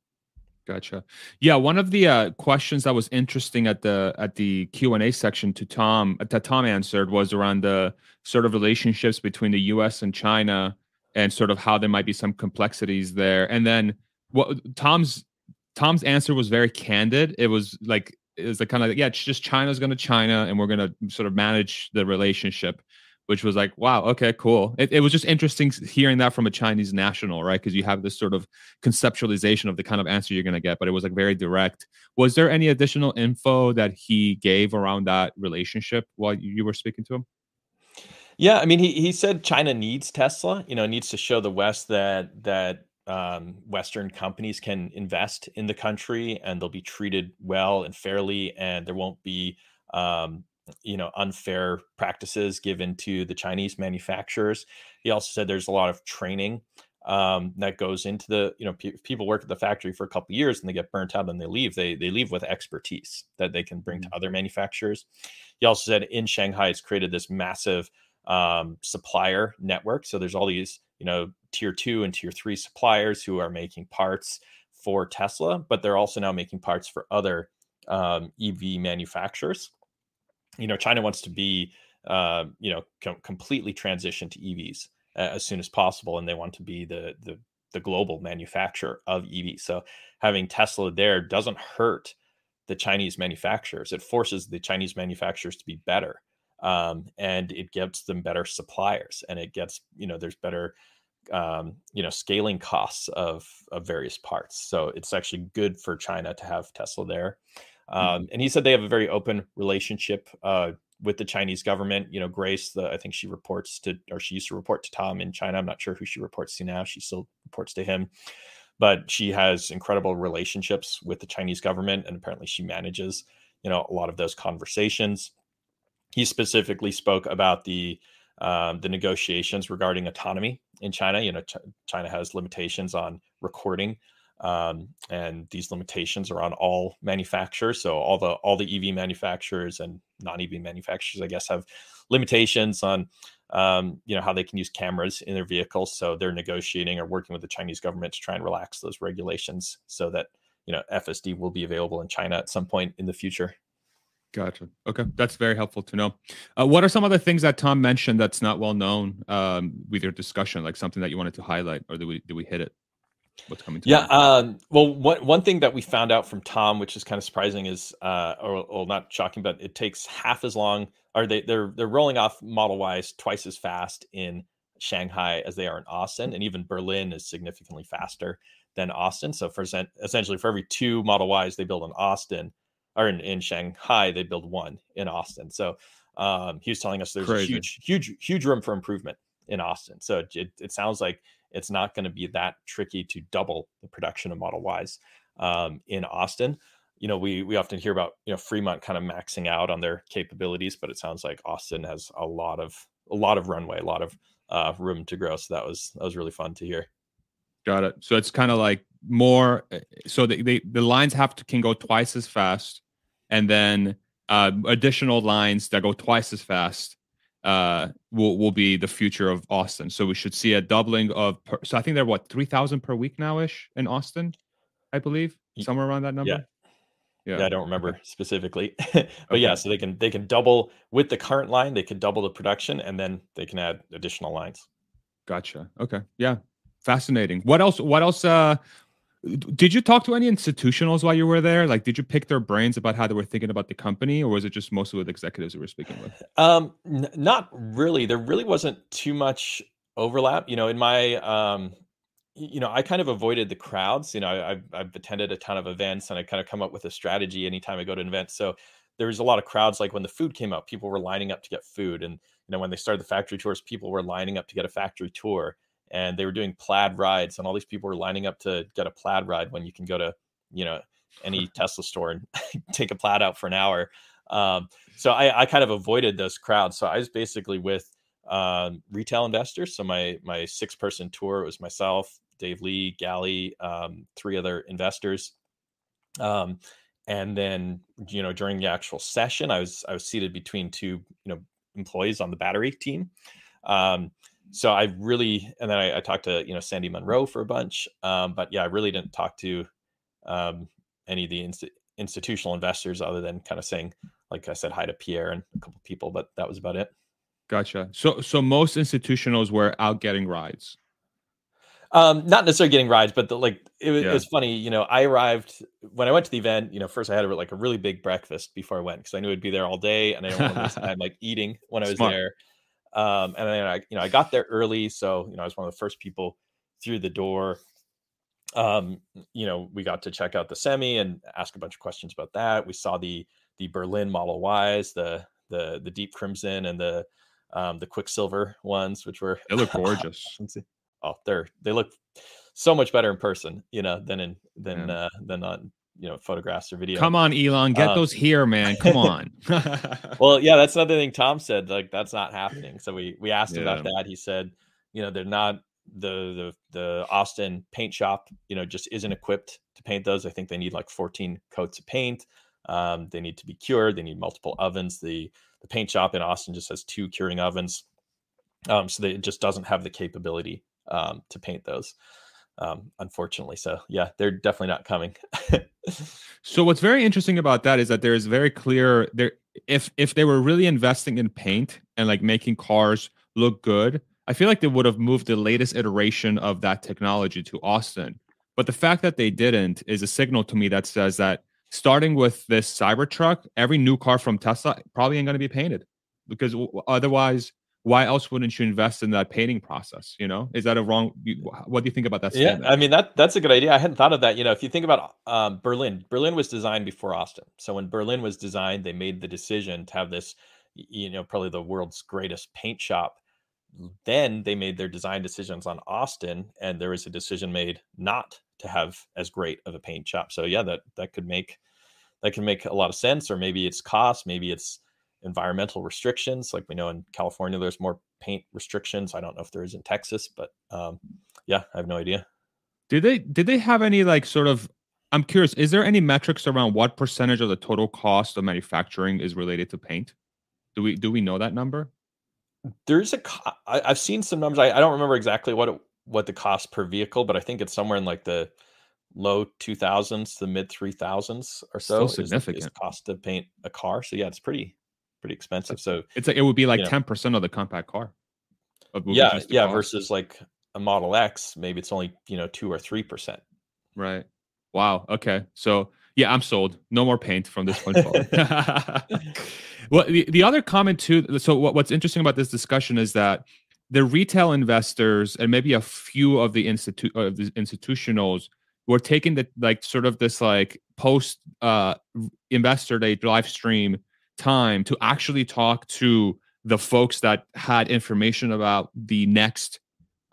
Gotcha. Yeah, one of the uh, questions that was interesting at the at the Q and A section to Tom that Tom answered was around the sort of relationships between the U S and China and sort of how there might be some complexities there. And then what Tom's Tom's answer was very candid. It was like it was like kind of like, yeah, it's just China's going to China and we're going to sort of manage the relationship, which was like, wow, okay, cool. It, it was just interesting hearing that from a Chinese national, right? Because you have this sort of conceptualization of the kind of answer you're going to get, but it was like very direct. Was there any additional info that he gave around that relationship while you were speaking to him? Yeah, I mean, he he said China needs Tesla, you know, needs to show the West that that um, Western companies can invest in the country and they'll be treated well and fairly, and there won't be, um, you know, unfair practices given to the Chinese manufacturers. He also said there's a lot of training um, that goes into the, you know, pe- people work at the factory for a couple of years and they get burnt out and they leave. They they leave with expertise that they can bring mm-hmm. to other manufacturers. He also said in Shanghai, it's created this massive um, supplier network. So there's all these, you know, tier two and tier three suppliers who are making parts for Tesla, but they're also now making parts for other um, E V manufacturers. You know, China wants to be, uh, you know, com- completely transition to E Vs uh, as soon as possible. And they want to be the, the the global manufacturer of E Vs. So having Tesla there doesn't hurt the Chinese manufacturers. It forces the Chinese manufacturers to be better. Um, and it gets them better suppliers. And it gets, you know, there's better, um, you know, scaling costs of, of various parts. So it's actually good for China to have Tesla there. Um, and he said they have a very open relationship uh, with the Chinese government. You know, Grace, the, I think she reports to, or she used to report to Tom in China. I'm not sure who she reports to now. She still reports to him, but she has incredible relationships with the Chinese government. And apparently she manages, you know, a lot of those conversations. He specifically spoke about the, um, the negotiations regarding autonomy in China. You know, Ch- China has limitations on recording. Um, and these limitations are on all manufacturers. So all the all the E V manufacturers and non-E V manufacturers, I guess, have limitations on um, you know how they can use cameras in their vehicles. So they're negotiating or working with the Chinese government to try and relax those regulations so that you know F S D will be available in China at some point in the future. Gotcha. Okay. That's very helpful to know. Uh, what are some other things that Tom mentioned that's not well known um, with your discussion, like something that you wanted to highlight, or did we, did we hit it? What's coming to yeah. Um, well, one, one thing that we found out from Tom, which is kind of surprising, is, uh, or, or not shocking, but it takes half as long, or they, they're, they're rolling off Model Ys twice as fast in Shanghai as they are in Austin. And even Berlin is significantly faster than Austin. So for essentially for every two Model Ys they build in Austin, or in, in Shanghai, they build one in Austin. So um, he was telling us there's a huge, huge, huge room for improvement in Austin. So it, it sounds like it's not going to be that tricky to double the production of Model Ys um, in Austin. You know, we we often hear about, you know, Fremont kind of maxing out on their capabilities, but it sounds like Austin has a lot of a lot of runway, a lot of uh, room to grow. So that was that was really fun to hear. Got it. So it's kind of like more. So the, the the lines have to can go twice as fast, and then uh, additional lines that go twice as fast uh, will will be the future of Austin. So we should see a doubling of. Per, so I think they're what three thousand per week now ish in Austin, I believe, somewhere around that number. Yeah. Yeah. yeah I don't remember okay. specifically, but okay. yeah. So they can they can double with the current line. They can double the production, and then they can add additional lines. Gotcha. Okay. Yeah. Fascinating. What else? What else? Uh, Did you talk to any institutionals while you were there? Like, did you pick their brains about how they were thinking about the company, or was it just mostly with executives you were speaking with? Um, n- not really. There really wasn't too much overlap. You know, in my, um, you know, I kind of avoided the crowds. You know, I, I've, I've attended a ton of events, and I kind of come up with a strategy anytime I go to an event. So there was a lot of crowds. Like when the food came out, people were lining up to get food. And, you know, when they started the factory tours, people were lining up to get a factory tour. And they were doing plaid rides, and all these people were lining up to get a plaid ride when you can go to, you know, any Tesla store and take a plaid out for an hour. Um, so I, I kind of avoided those crowds. So I was basically with um, retail investors. So my my six person tour was myself, Dave Lee, Galley, um, three other investors, um, and then you know during the actual session, I was I was seated between two you know employees on the battery team. Um, So I really, and then I, I talked to, you know, Sandy Monroe for a bunch. Um, but yeah, I really didn't talk to um, any of the inst- institutional investors other than kind of saying, like I said, hi to Pierre and a couple of people, but that was about it. Gotcha. So, so most institutionals were out getting rides. Um, not necessarily getting rides, but the, like, it was, yeah. it was funny, you know, I arrived when I went to the event, you know, first I had a, like a really big breakfast before I went, cause I knew I'd be there all day and I didn't want to waste time like eating when I was Smart. there. Um, and then I, you know, I got there early. So, you know, I was one of the first people through the door. Um, you know, we got to check out the semi and ask a bunch of questions about that. We saw the, the Berlin Model Ys, the, the, the Deep Crimson and the, um, the Quicksilver ones, which were, they look gorgeous. oh, they're, they look so much better in person, you know, than in, than, yeah. uh, than on, you know, photographs or video. Come on, Elon, get um, those here, man. Come on. Well, yeah, that's another thing Tom said, like, that's not happening. So we, we asked yeah. about that. He said, you know, they're not the, the, the Austin paint shop, you know, just isn't equipped to paint those. I think they need like fourteen coats of paint. Um, they need to be cured. They need multiple ovens. The, the paint shop in Austin just has two curing ovens. Um, so they, it just doesn't have the capability um, to paint those. Um, unfortunately. So yeah, they're definitely not coming. So what's very interesting about that is that there is very clear there. If, if they were really investing in paint and like making cars look good, I feel like they would have moved the latest iteration of that technology to Austin. But the fact that they didn't is a signal to me that says that starting with this Cybertruck, every new car from Tesla probably ain't going to be painted, because otherwise, why else wouldn't you invest in that painting process? You know, is that a wrong, what do you think about that statement? Yeah, I mean, that that's a good idea. I hadn't thought of that. You know, if you think about um, Berlin, Berlin was designed before Austin. So when Berlin was designed, they made the decision to have this, you know, probably the world's greatest paint shop. Then they made their design decisions on Austin, and there was a decision made not to have as great of a paint shop. So yeah, that, that could make, that can make a lot of sense. Or maybe it's cost, maybe it's environmental restrictions. Like we know in California, there's more paint restrictions. I don't know if there is in Texas, but um, yeah, I have no idea. Did they, did they have any like sort of, I'm curious, is there any metrics around what percentage of the total cost of manufacturing is related to paint? Do we, do we know that number? There's a, I, I've seen some numbers. I, I don't remember exactly what, it, what the cost per vehicle, but I think it's somewhere in like the low two thousands to mid three thousands or so, so significant. Is, is cost to paint a car. So yeah, it's pretty pretty expensive. So it's like it would be like ten percent you know, of the compact car. Of yeah, yeah, car. Versus like a Model X, maybe it's only, you know, two or three percent. Right. Wow. Okay. So yeah, I'm sold. No more paint from this point forward. Well, the, the other comment too, so what, what's interesting about this discussion is that the retail investors and maybe a few of the institu- uh, the institutionals were taking the like sort of this like post uh, investor day live stream time to actually talk to the folks that had information about the next,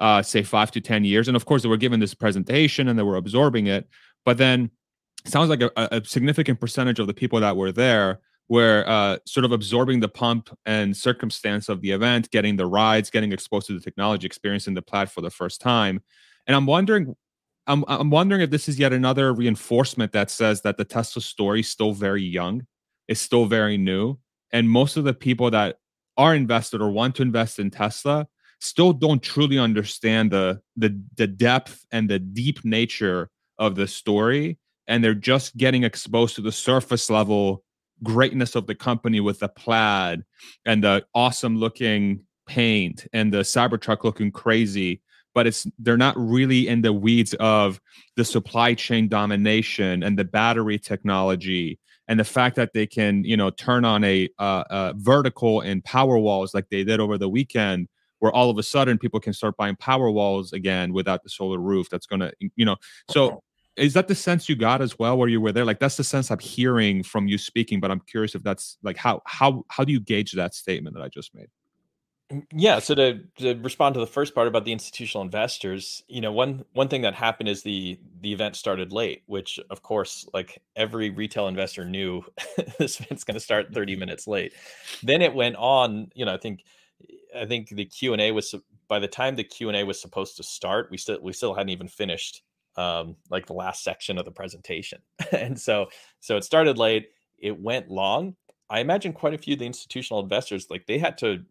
uh, say, five to ten years. And of course, they were given this presentation and they were absorbing it. But then it sounds like a, a significant percentage of the people that were there were uh, sort of absorbing the pomp and circumstance of the event, getting the rides, getting exposed to the technology, experiencing the plat for the first time. And I'm wondering, I'm I'm wondering if this is yet another reinforcement that says that the Tesla story is still very young, is still very new, and most of the people that are invested or want to invest in Tesla still don't truly understand the the the depth and the deep nature of the story, and they're just getting exposed to the surface level greatness of the company with the plaid and the awesome looking paint and the Cybertruck looking crazy, but it's they're not really in the weeds of the supply chain domination and the battery technology and the fact that they can, you know, turn on a uh, uh, vertical and power walls like they did over the weekend, where all of a sudden people can start buying power walls again without the solar roof. That's gonna, you know, so. Is that the sense you got as well, where you were there? Like, that's the sense I'm hearing from you speaking, but I'm curious if that's like, how how how do you gauge that statement that I just made? Yeah, so to, to respond to the first part about the institutional investors, you know, one one thing that happened is the the event started late, which of course, like every retail investor knew this event's going to start thirty minutes late. Then it went on, you know, I think I think the Q and A was, by the time the Q and A was supposed to start, we still we still hadn't even finished um like the last section of the presentation. And so so it started late, it went long. I imagine quite a few of the institutional investors, like they had to,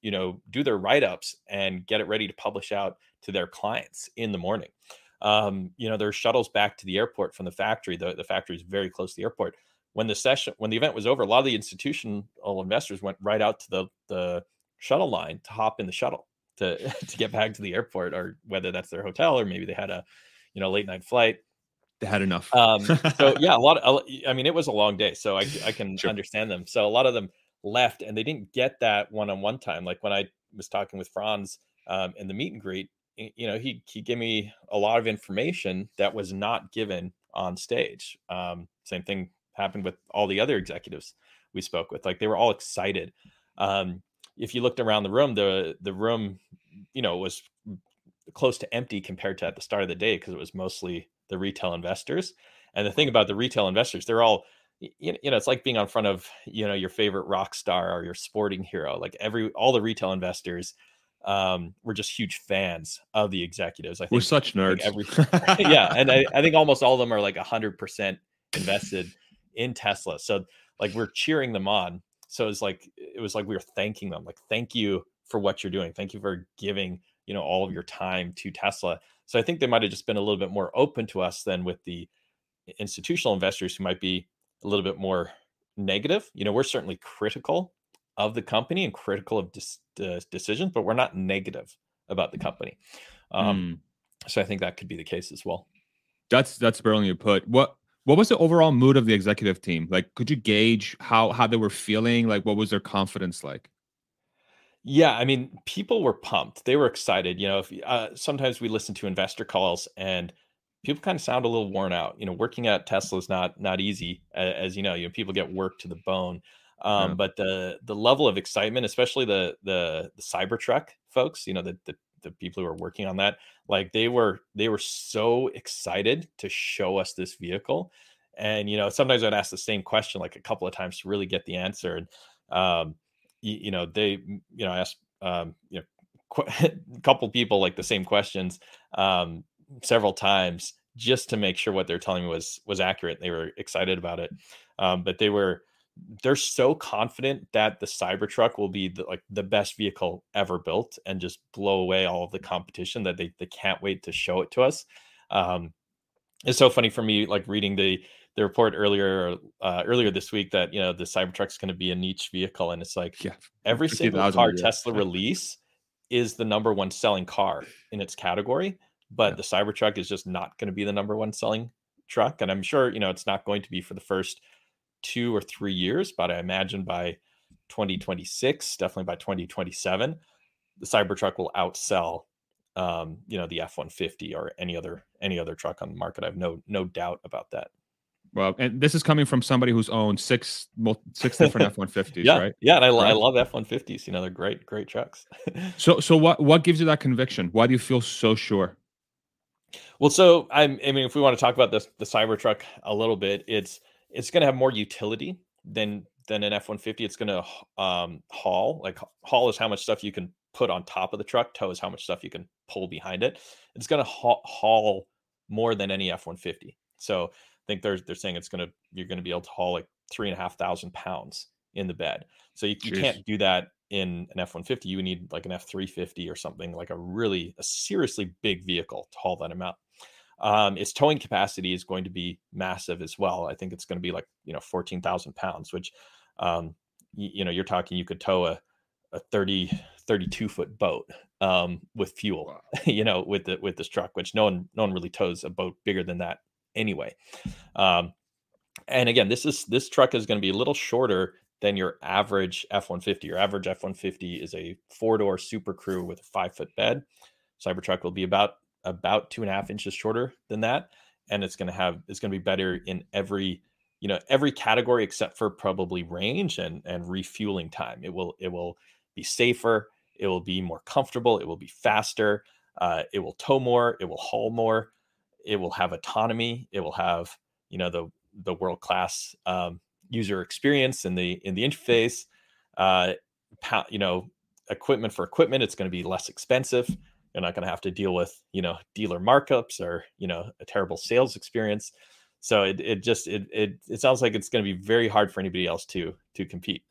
you know, do their write-ups and get it ready to publish out to their clients in the morning. Um, you know, there are shuttles back to the airport from the factory. The, the factory is very close to the airport. When the session, when the event was over, a lot of the institutional investors went right out to the, the shuttle line to hop in the shuttle to, to get back to the airport, or whether that's their hotel, or maybe they had a, you know, late night flight. They had enough. um, so yeah, a lot of, I mean, it was a long day, so I, I can sure. understand them. So a lot of them left and they didn't get that one-on-one time. Like when I was talking with Franz um, in the meet and greet, you know, he, he gave me a lot of information that was not given on stage. Um, same thing happened with all the other executives we spoke with. Like they were all excited. Um, if you looked around the room, the, the room, you know, was close to empty compared to at the start of the day, because it was mostly the retail investors. And the thing about the retail investors, they're all, you know, it's like being in front of, you know, your favorite rock star or your sporting hero. Like every, all the retail investors um, were just huge fans of the executives. I think we're such nerds. Like every, yeah. And I, I think almost all of them are like a hundred percent invested in Tesla. So like we're cheering them on. So it's like, it was like, we were thanking them, like, thank you for what you're doing. Thank you for giving, you know, all of your time to Tesla. So I think they might've just been a little bit more open to us than with the institutional investors, who might be a little bit more negative. You know, we're certainly critical of the company and critical of dis- uh, decisions, but we're not negative about the company. Um, mm. So I think that could be the case as well. That's, that's brilliantly put. What, what was the overall mood of the executive team? Like, could you gauge how, how they were feeling? Like, what was their confidence like? Yeah, I mean, people were pumped. They were excited. You know, if, uh, sometimes we listen to investor calls and people kind of sound a little worn out. You know, working at Tesla is not not easy, as, as you know. You know, people get worked to the bone. Um, yeah. But the the level of excitement, especially the the, the Cybertruck folks, you know, the, the the people who are working on that, like they were they were so excited to show us this vehicle. And you know, sometimes I'd ask the same question like a couple of times to really get the answer. And um, you know, they, you know, I asked, um, you know, qu- a couple people like the same questions um, several times just to make sure what they're telling me was, was accurate. They were excited about it. Um, but they were, they're so confident that the Cybertruck will be the, like the best vehicle ever built and just blow away all of the competition that they, they can't wait to show it to us. Um, it's so funny for me, like reading the the report earlier uh, earlier this week that, you know, the Cybertruck's going to be a niche vehicle, and it's like yeah. every single car yeah. Tesla release is the number one selling car in its category, but yeah. the Cybertruck is just not going to be the number one selling truck, and I'm sure, you know, it's not going to be for the first two or three years, but I imagine by twenty twenty-six, definitely by twenty twenty-seven, the Cybertruck will outsell um, you know, the F one fifty or any other any other truck on the market. I have no no doubt about that. Well, and this is coming from somebody who's owned six six different F one fifties, yeah, right? Yeah, and I, right? I love F one fifties. You know, they're great, great trucks. so, so what what gives you that conviction? Why do you feel so sure? Well, so I'm, I mean, if we want to talk about this, the Cybertruck a little bit, it's it's going to have more utility than than an F one fifty. It's going to um, haul. Like haul is how much stuff you can put on top of the truck. Tow is how much stuff you can pull behind it. It's going to ha- haul more than any F one fifty. So I think they're they're saying it's gonna you're gonna be able to haul like three and a half thousand pounds in the bed. So you, you can't do that in an F one fifty. You need like an F three fifty or something, like a really a seriously big vehicle to haul that amount. Um, its towing capacity is going to be massive as well. I think it's going to be like, you know, fourteen thousand pounds, which um, you, you know, you're talking you could tow a a thirty, thirty-two foot boat um, with fuel, wow. you know, with the with this truck, which no one no one really tows a boat bigger than that. Anyway, um, and again, this is this truck is going to be a little shorter than your average F one fifty. Your average F one fifty is a four-door Super Crew with a five-foot bed. Cybertruck will be about about two and a half inches shorter than that, and it's going to have it's going to be better in every you know every category except for probably range and and refueling time. It will it will be safer. It will be more comfortable. It will be faster. Uh, it will tow more. It will haul more. It will have autonomy. It will have, you know, the the world class um, user experience in the in the interface. Uh, you know, equipment for equipment. It's going to be less expensive. You're not going to have to deal with, you know, dealer markups or, you know, a terrible sales experience. So it it just it it it sounds like it's going to be very hard for anybody else to to compete.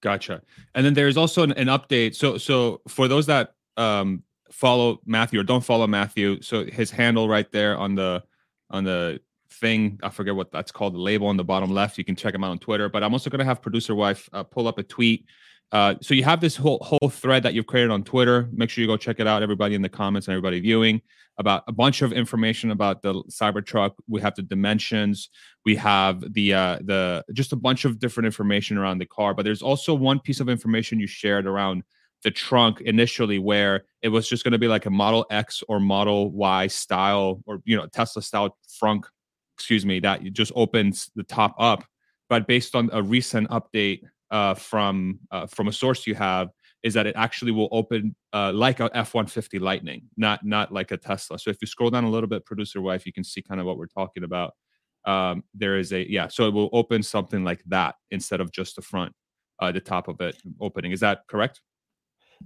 Gotcha. And then there's also an, an update. So so for those that um, follow Matthew or don't follow Matthew, so his handle right there on the on the thing, I forget what that's called, the label on the bottom left, you can check him out on Twitter. But I'm also going to have producer wife uh, pull up a tweet, uh so you have this whole whole thread that you've created on Twitter. Make sure you go check it out, everybody in the comments and everybody viewing, about a bunch of information about the Cybertruck. We have the dimensions, we have the uh the just a bunch of different information around the car. But there's also one piece of information you shared around the trunk initially, where it was just going to be like a Model X or Model Y style, or, you know, Tesla style trunk, excuse me, that just opens the top up. But based on a recent update uh, from uh, from a source you have, is that it actually will open uh, like a F one fifty Lightning, not not like a Tesla. So if you scroll down a little bit, producer wife, you can see kind of what we're talking about. Um, there is a yeah, so it will open something like that instead of just the front, uh, the top of it opening. Is that correct?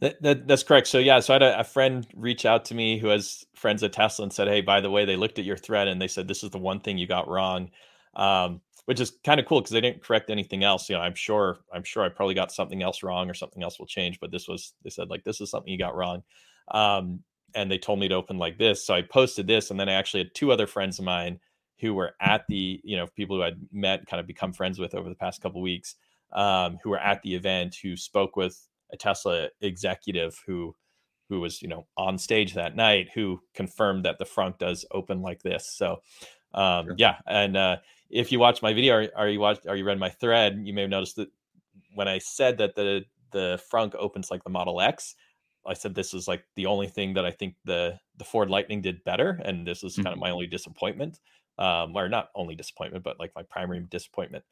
That, that, that's correct. So yeah, so I had a, a friend reach out to me who has friends at Tesla and said, "Hey, by the way, they looked at your thread and they said this is the one thing you got wrong," um, which is kind of cool because they didn't correct anything else. You know, I'm sure I'm sure I probably got something else wrong or something else will change, but this was they said like this is something you got wrong, um, and they told me to open like this. So I posted this, and then I actually had two other friends of mine who were at the you know people who I'd met, kind of become friends with over the past couple of weeks, um, who were at the event, who spoke with a Tesla executive who who was, you know, on stage that night, who confirmed that the front does open like this. So um, sure. yeah. And uh, if you watch my video, or, or you watched, or you read my thread, you may have noticed that when I said that the the front opens like the Model X, I said this is like the only thing that I think the the Ford Lightning did better, and this is mm-hmm. kind of my only disappointment, um, or not only disappointment, but like my primary disappointment.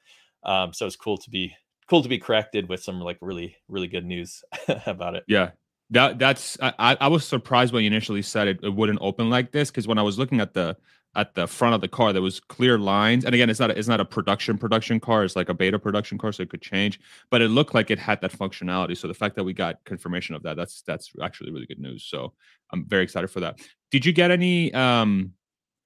Um, so it's cool to be. Cool to be corrected with some like really, really good news about it. Yeah, that that's I, I was surprised when you initially said it, it wouldn't open like this, because when I was looking at the at the front of the car, there was clear lines. And again, it's not a, it's not a production production car. It's like a beta production car, so it could change. But it looked like it had that functionality. So the fact that we got confirmation of that, that's that's actually really good news. So I'm very excited for that. Did you get any? Um,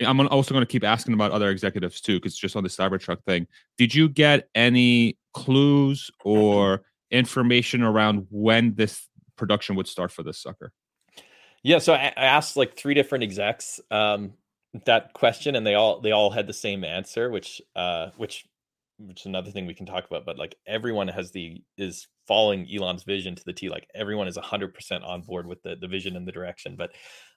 I'm also going to keep asking about other executives too, because just on the Cybertruck thing, did you get any clues or information around when this production would start for this sucker? Yeah, so I asked like three different execs um that question, and they all they all had the same answer, which uh which which is another thing we can talk about, but like everyone has the is following Elon's vision to the T. Like everyone is one hundred percent on board with the the vision and the direction. But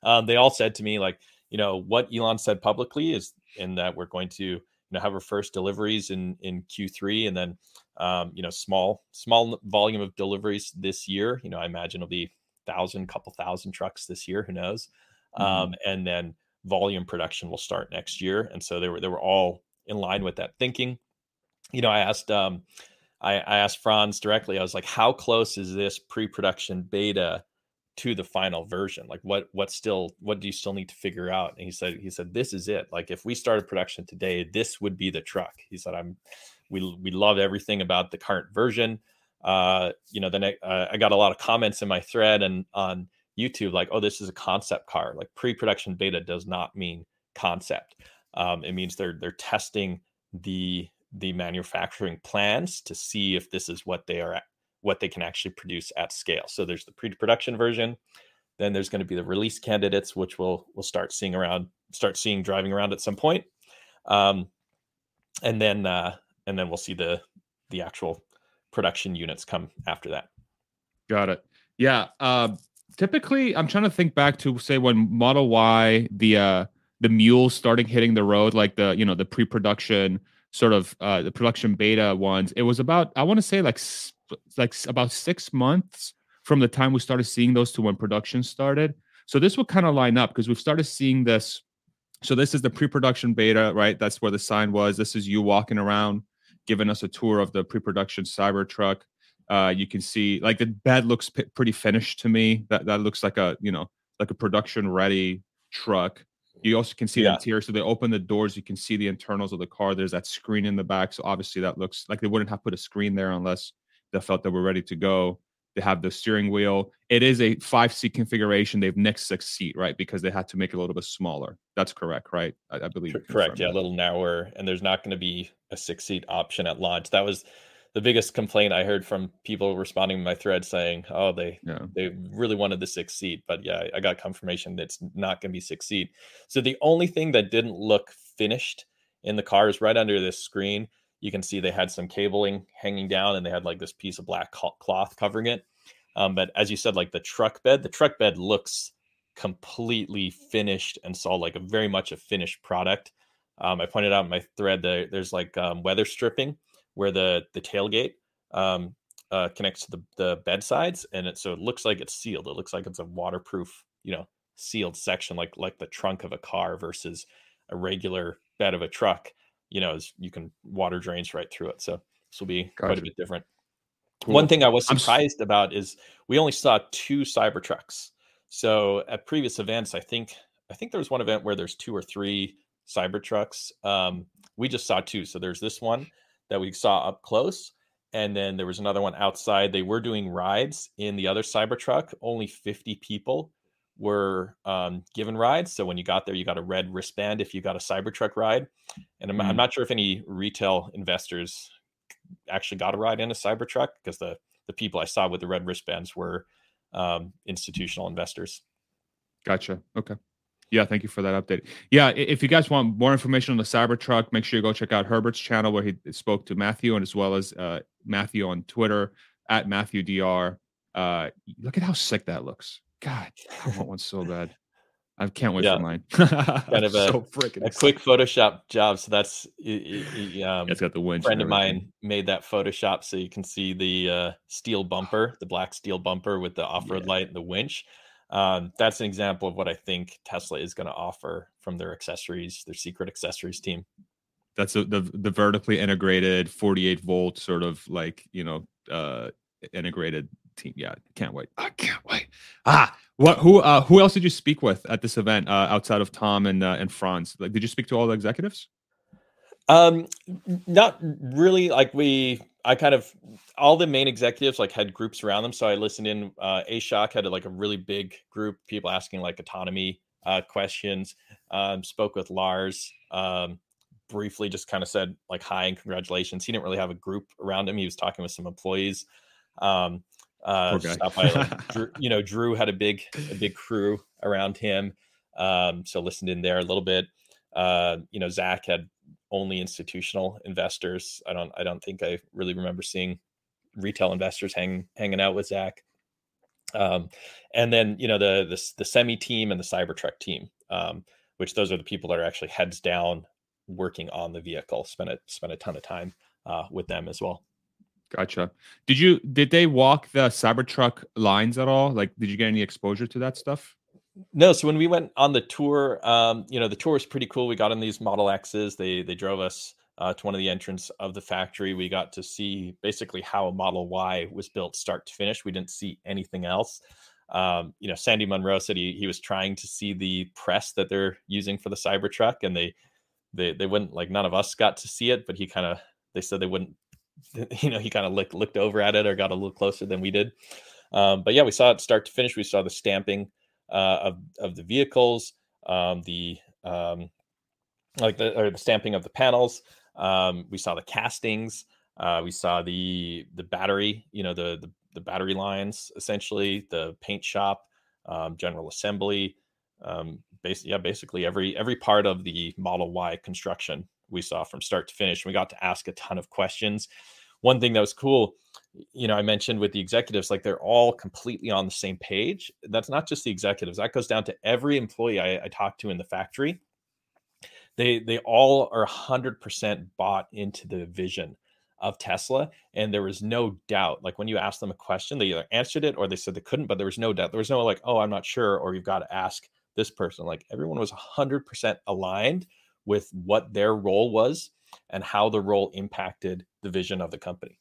um they all said to me, like, you know, what Elon said publicly is in that we're going to, you know, have our first deliveries in in Q three, and then um you know, small small volume of deliveries this year. You know, I imagine it'll be thousand couple thousand trucks this year, who knows. Mm-hmm. Um and then volume production will start next year. And so they were they were all in line with that thinking. You know, I asked um I, I asked Franz directly. I was like, how close is this pre-production beta to the final version? Like what what still what do you still need to figure out? And he said he said this is it. Like if we started production today, this would be the truck. He said, I'm we we love everything about the current version. Uh, you know, then I, uh, I got a lot of comments in my thread and on YouTube, like, oh, this is a concept car. Like pre-production beta does not mean concept. Um, it means they're they're testing the the manufacturing plans to see if this is what they are at, what they can actually produce at scale. So there's the pre-production version, then there's going to be the release candidates, which we'll we'll start seeing around, start seeing driving around at some point, um, and then uh, and then we'll see the the actual production units come after that. Got it. Yeah. Uh, typically, I'm trying to think back to say when Model Y, the uh, the mules starting hitting the road, like the you know the pre-production. Sort of uh, the production beta ones. It was about, I want to say like like about six months from the time we started seeing those to when production started. So this will kind of line up because we've started seeing this. So this is the pre-production beta, right? That's where the sign was. This is you walking around, giving us a tour of the pre-production Cybertruck. Uh, you can see like the bed looks p- pretty finished to me. That that looks like a you know like a production ready truck. You also can see yeah. the interior. So they open the doors. You can see the internals of the car. There's that screen in the back. So obviously that looks like they wouldn't have put a screen there unless they felt that we're ready to go. They have the steering wheel. It is a five-seat configuration. They've next six seat, right? Because they had to make it a little bit smaller. That's correct, right? I, I believe. Correct. Yeah, that. A little narrower. And there's not going to be a six-seat option at launch. That was the biggest complaint I heard from people responding to my thread saying, oh, they yeah. they really wanted the six seat. But yeah, I got confirmation that it's not going to be six seat. So the only thing that didn't look finished in the car is right under this screen. You can see they had some cabling hanging down and they had like this piece of black cloth covering it. Um, but as you said, like the truck bed, the truck bed looks completely finished and saw like a very much a finished product. Um, I pointed out in my thread that there's like um, weather stripping where the the tailgate um, uh, connects to the, the bed sides. And it, so it looks like it's sealed. It looks like it's a waterproof, you know, sealed section, like like the trunk of a car versus a regular bed of a truck, you know, as you can water drains right through it. So this will be gotcha. Quite a bit different. Cool. One thing I was surprised I'm... about is we only saw two Cybertrucks. So at previous events, I think, I think there was one event where there's two or three Cybertrucks. Um, we just saw two. So there's this one that we saw up close, and then there was another one outside. They were doing rides in the other Cybertruck. Only fifty people were um, given rides. So when you got there, you got a red wristband if you got a Cybertruck ride. And I'm, mm. I'm not sure if any retail investors actually got a ride in a Cybertruck, because the the people I saw with the red wristbands were um, institutional investors. Gotcha. Okay. Yeah, thank you for that update. Yeah, if you guys want more information on the Cybertruck, make sure you go check out Herbert's channel where he spoke to Matthew, and as well as uh, Matthew on Twitter at MatthewDR. Uh, look at how sick that looks. God, I want one so bad. I can't wait yeah. for mine. Kind of a, so a quick Photoshop job. So that's it, it, um, it's got the winch. A friend of mine made that Photoshop, so you can see the uh, steel bumper, the black steel bumper with the off-road yeah. light and the winch. Um, that's an example of what I think Tesla is going to offer from their accessories, their secret accessories team. That's a, the the vertically integrated forty-eight volt sort of like, you know, uh, integrated team. Yeah, can't wait. I can't wait. Ah, what? Who? Uh, who else did you speak with at this event uh, outside of Tom and uh, and Franz? Like, did you speak to all the executives? Um, not really. Like we. I kind of, all the main executives like had groups around them. So I listened in, uh, A S H O C had like a really big group, people asking like autonomy uh, questions, um, spoke with Lars, um, briefly just kind of said like, hi and congratulations. He didn't really have a group around him. He was talking with some employees. Um, uh, okay. by, like, Drew, you know, Drew had a big, a big crew around him. Um, so listened in there a little bit. Uh, you know, Zach had only institutional investors. I don't, I don't think I really remember seeing retail investors hanging, hanging out with Zach. Um, and then, you know, the, the, the semi team and the Cybertruck team, um, which those are the people that are actually heads down working on the vehicle. Spent a, spent a ton of time, uh, with them as well. Gotcha. Did you, did they walk the Cybertruck lines at all? Like, did you get any exposure to that stuff? No. So when we went on the tour, um, you know, the tour was pretty cool. We got in these Model X's. They, they drove us, uh, to one of the entrance of the factory. We got to see basically how a Model Y was built start to finish. We didn't see anything else. Um, you know, Sandy Munro said he, he was trying to see the press that they're using for the Cybertruck, and they, they, they wouldn't, like, none of us got to see it, but he kind of, they said they wouldn't, you know, he kind of looked, looked over at it or got a little closer than we did. Um, but yeah, we saw it start to finish. We saw the stamping uh, of, of the vehicles, um, the, um, like the, or the stamping of the panels. Um, we saw the castings, uh, we saw the, the battery, you know, the, the, the battery lines, essentially the paint shop, um, general assembly, um, basically, yeah, basically every, every part of the Model Y construction we saw from start to finish. We got to ask a ton of questions. One thing that was cool, you know, I mentioned with the executives, like they're all completely on the same page. That's not just the executives. That goes down to every employee I, I talked to in the factory. They they all are one hundred percent bought into the vision of Tesla. And there was no doubt. Like when you asked them a question, they either answered it or they said they couldn't, but there was no doubt. There was no like, oh, I'm not sure, or you've got to ask this person. Like everyone was one hundred percent aligned with what their role was and how the role impacted the vision of the company.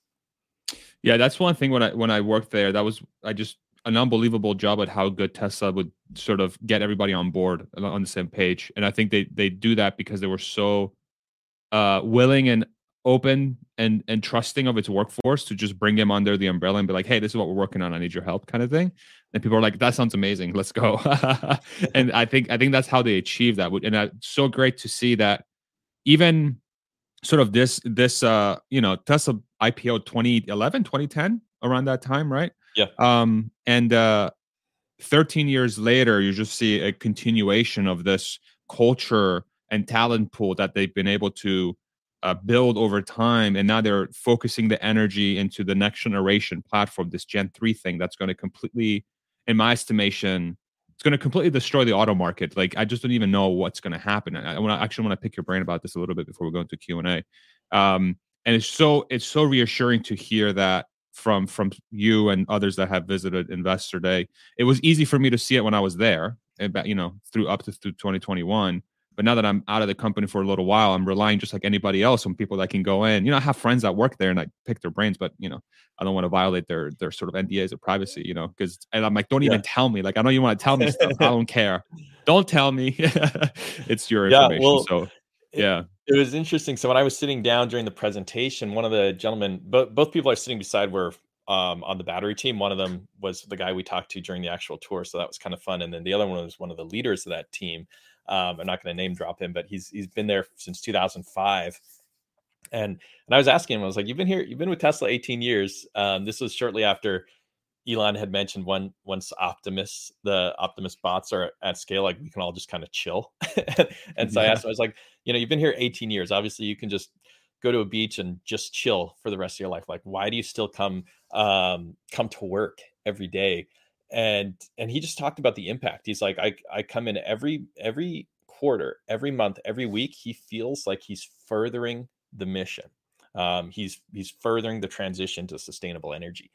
Yeah, that's one thing when I when I worked there, that was, I just, an unbelievable job at how good Tesla would sort of get everybody on board on the same page. And I think they, they do that because they were so uh, willing and open and, and trusting of its workforce to just bring them under the umbrella and be like, hey, this is what we're working on. I need your help, kind of thing. And people are like, that sounds amazing. Let's go. And I think, I think that's how they achieve that. And it's so great to see that even sort of this, this, uh, you know, Tesla I P O twenty eleven, twenty ten, around that time. Right. Yeah. Um, and uh, thirteen years later, you just see a continuation of this culture and talent pool that they've been able to uh, build over time. And now they're focusing the energy into the next generation platform, this Gen three thing that's going to completely, in my estimation, it's going to completely destroy the auto market. Like, I just don't even know what's going to happen. I, I wanna, actually want to pick your brain about this a little bit before we go into Q and A. Um, and it's so it's so reassuring to hear that from from you and others that have visited Investor Day. It was easy for me to see it when I was there, about, you know, through up to through twenty twenty-one. But now that I'm out of the company for a little while, I'm relying just like anybody else on people that can go in. You know, I have friends that work there and I pick their brains, but, you know, I don't want to violate their their sort of N D As of privacy, you know, because, and I'm like, don't even yeah. tell me. Like, I don't even want to tell me stuff. I don't care. Don't tell me. It's your yeah, information. Well, so, yeah. It, It was interesting. So when I was sitting down during the presentation, one of the gentlemen, both both people I was sitting beside were um, on the battery team. One of them was the guy we talked to during the actual tour, so that was kind of fun. And then the other one was one of the leaders of that team. Um, I'm not going to name drop him, but he's he's been there since two thousand five. And and I was asking him, I was like, "You've been here, you've been with Tesla eighteen years." Um, this was shortly after Elon had mentioned one once Optimus, the Optimus bots are at scale, like we can all just kind of chill. And so yeah. I asked him, I was like, you know, you've been here eighteen years. Obviously, you can just go to a beach and just chill for the rest of your life. Like, why do you still come um, come to work every day? And and he just talked about the impact. He's like, I I come in every every quarter, every month, every week. He feels like he's furthering the mission. Um, he's he's furthering the transition to sustainable energy,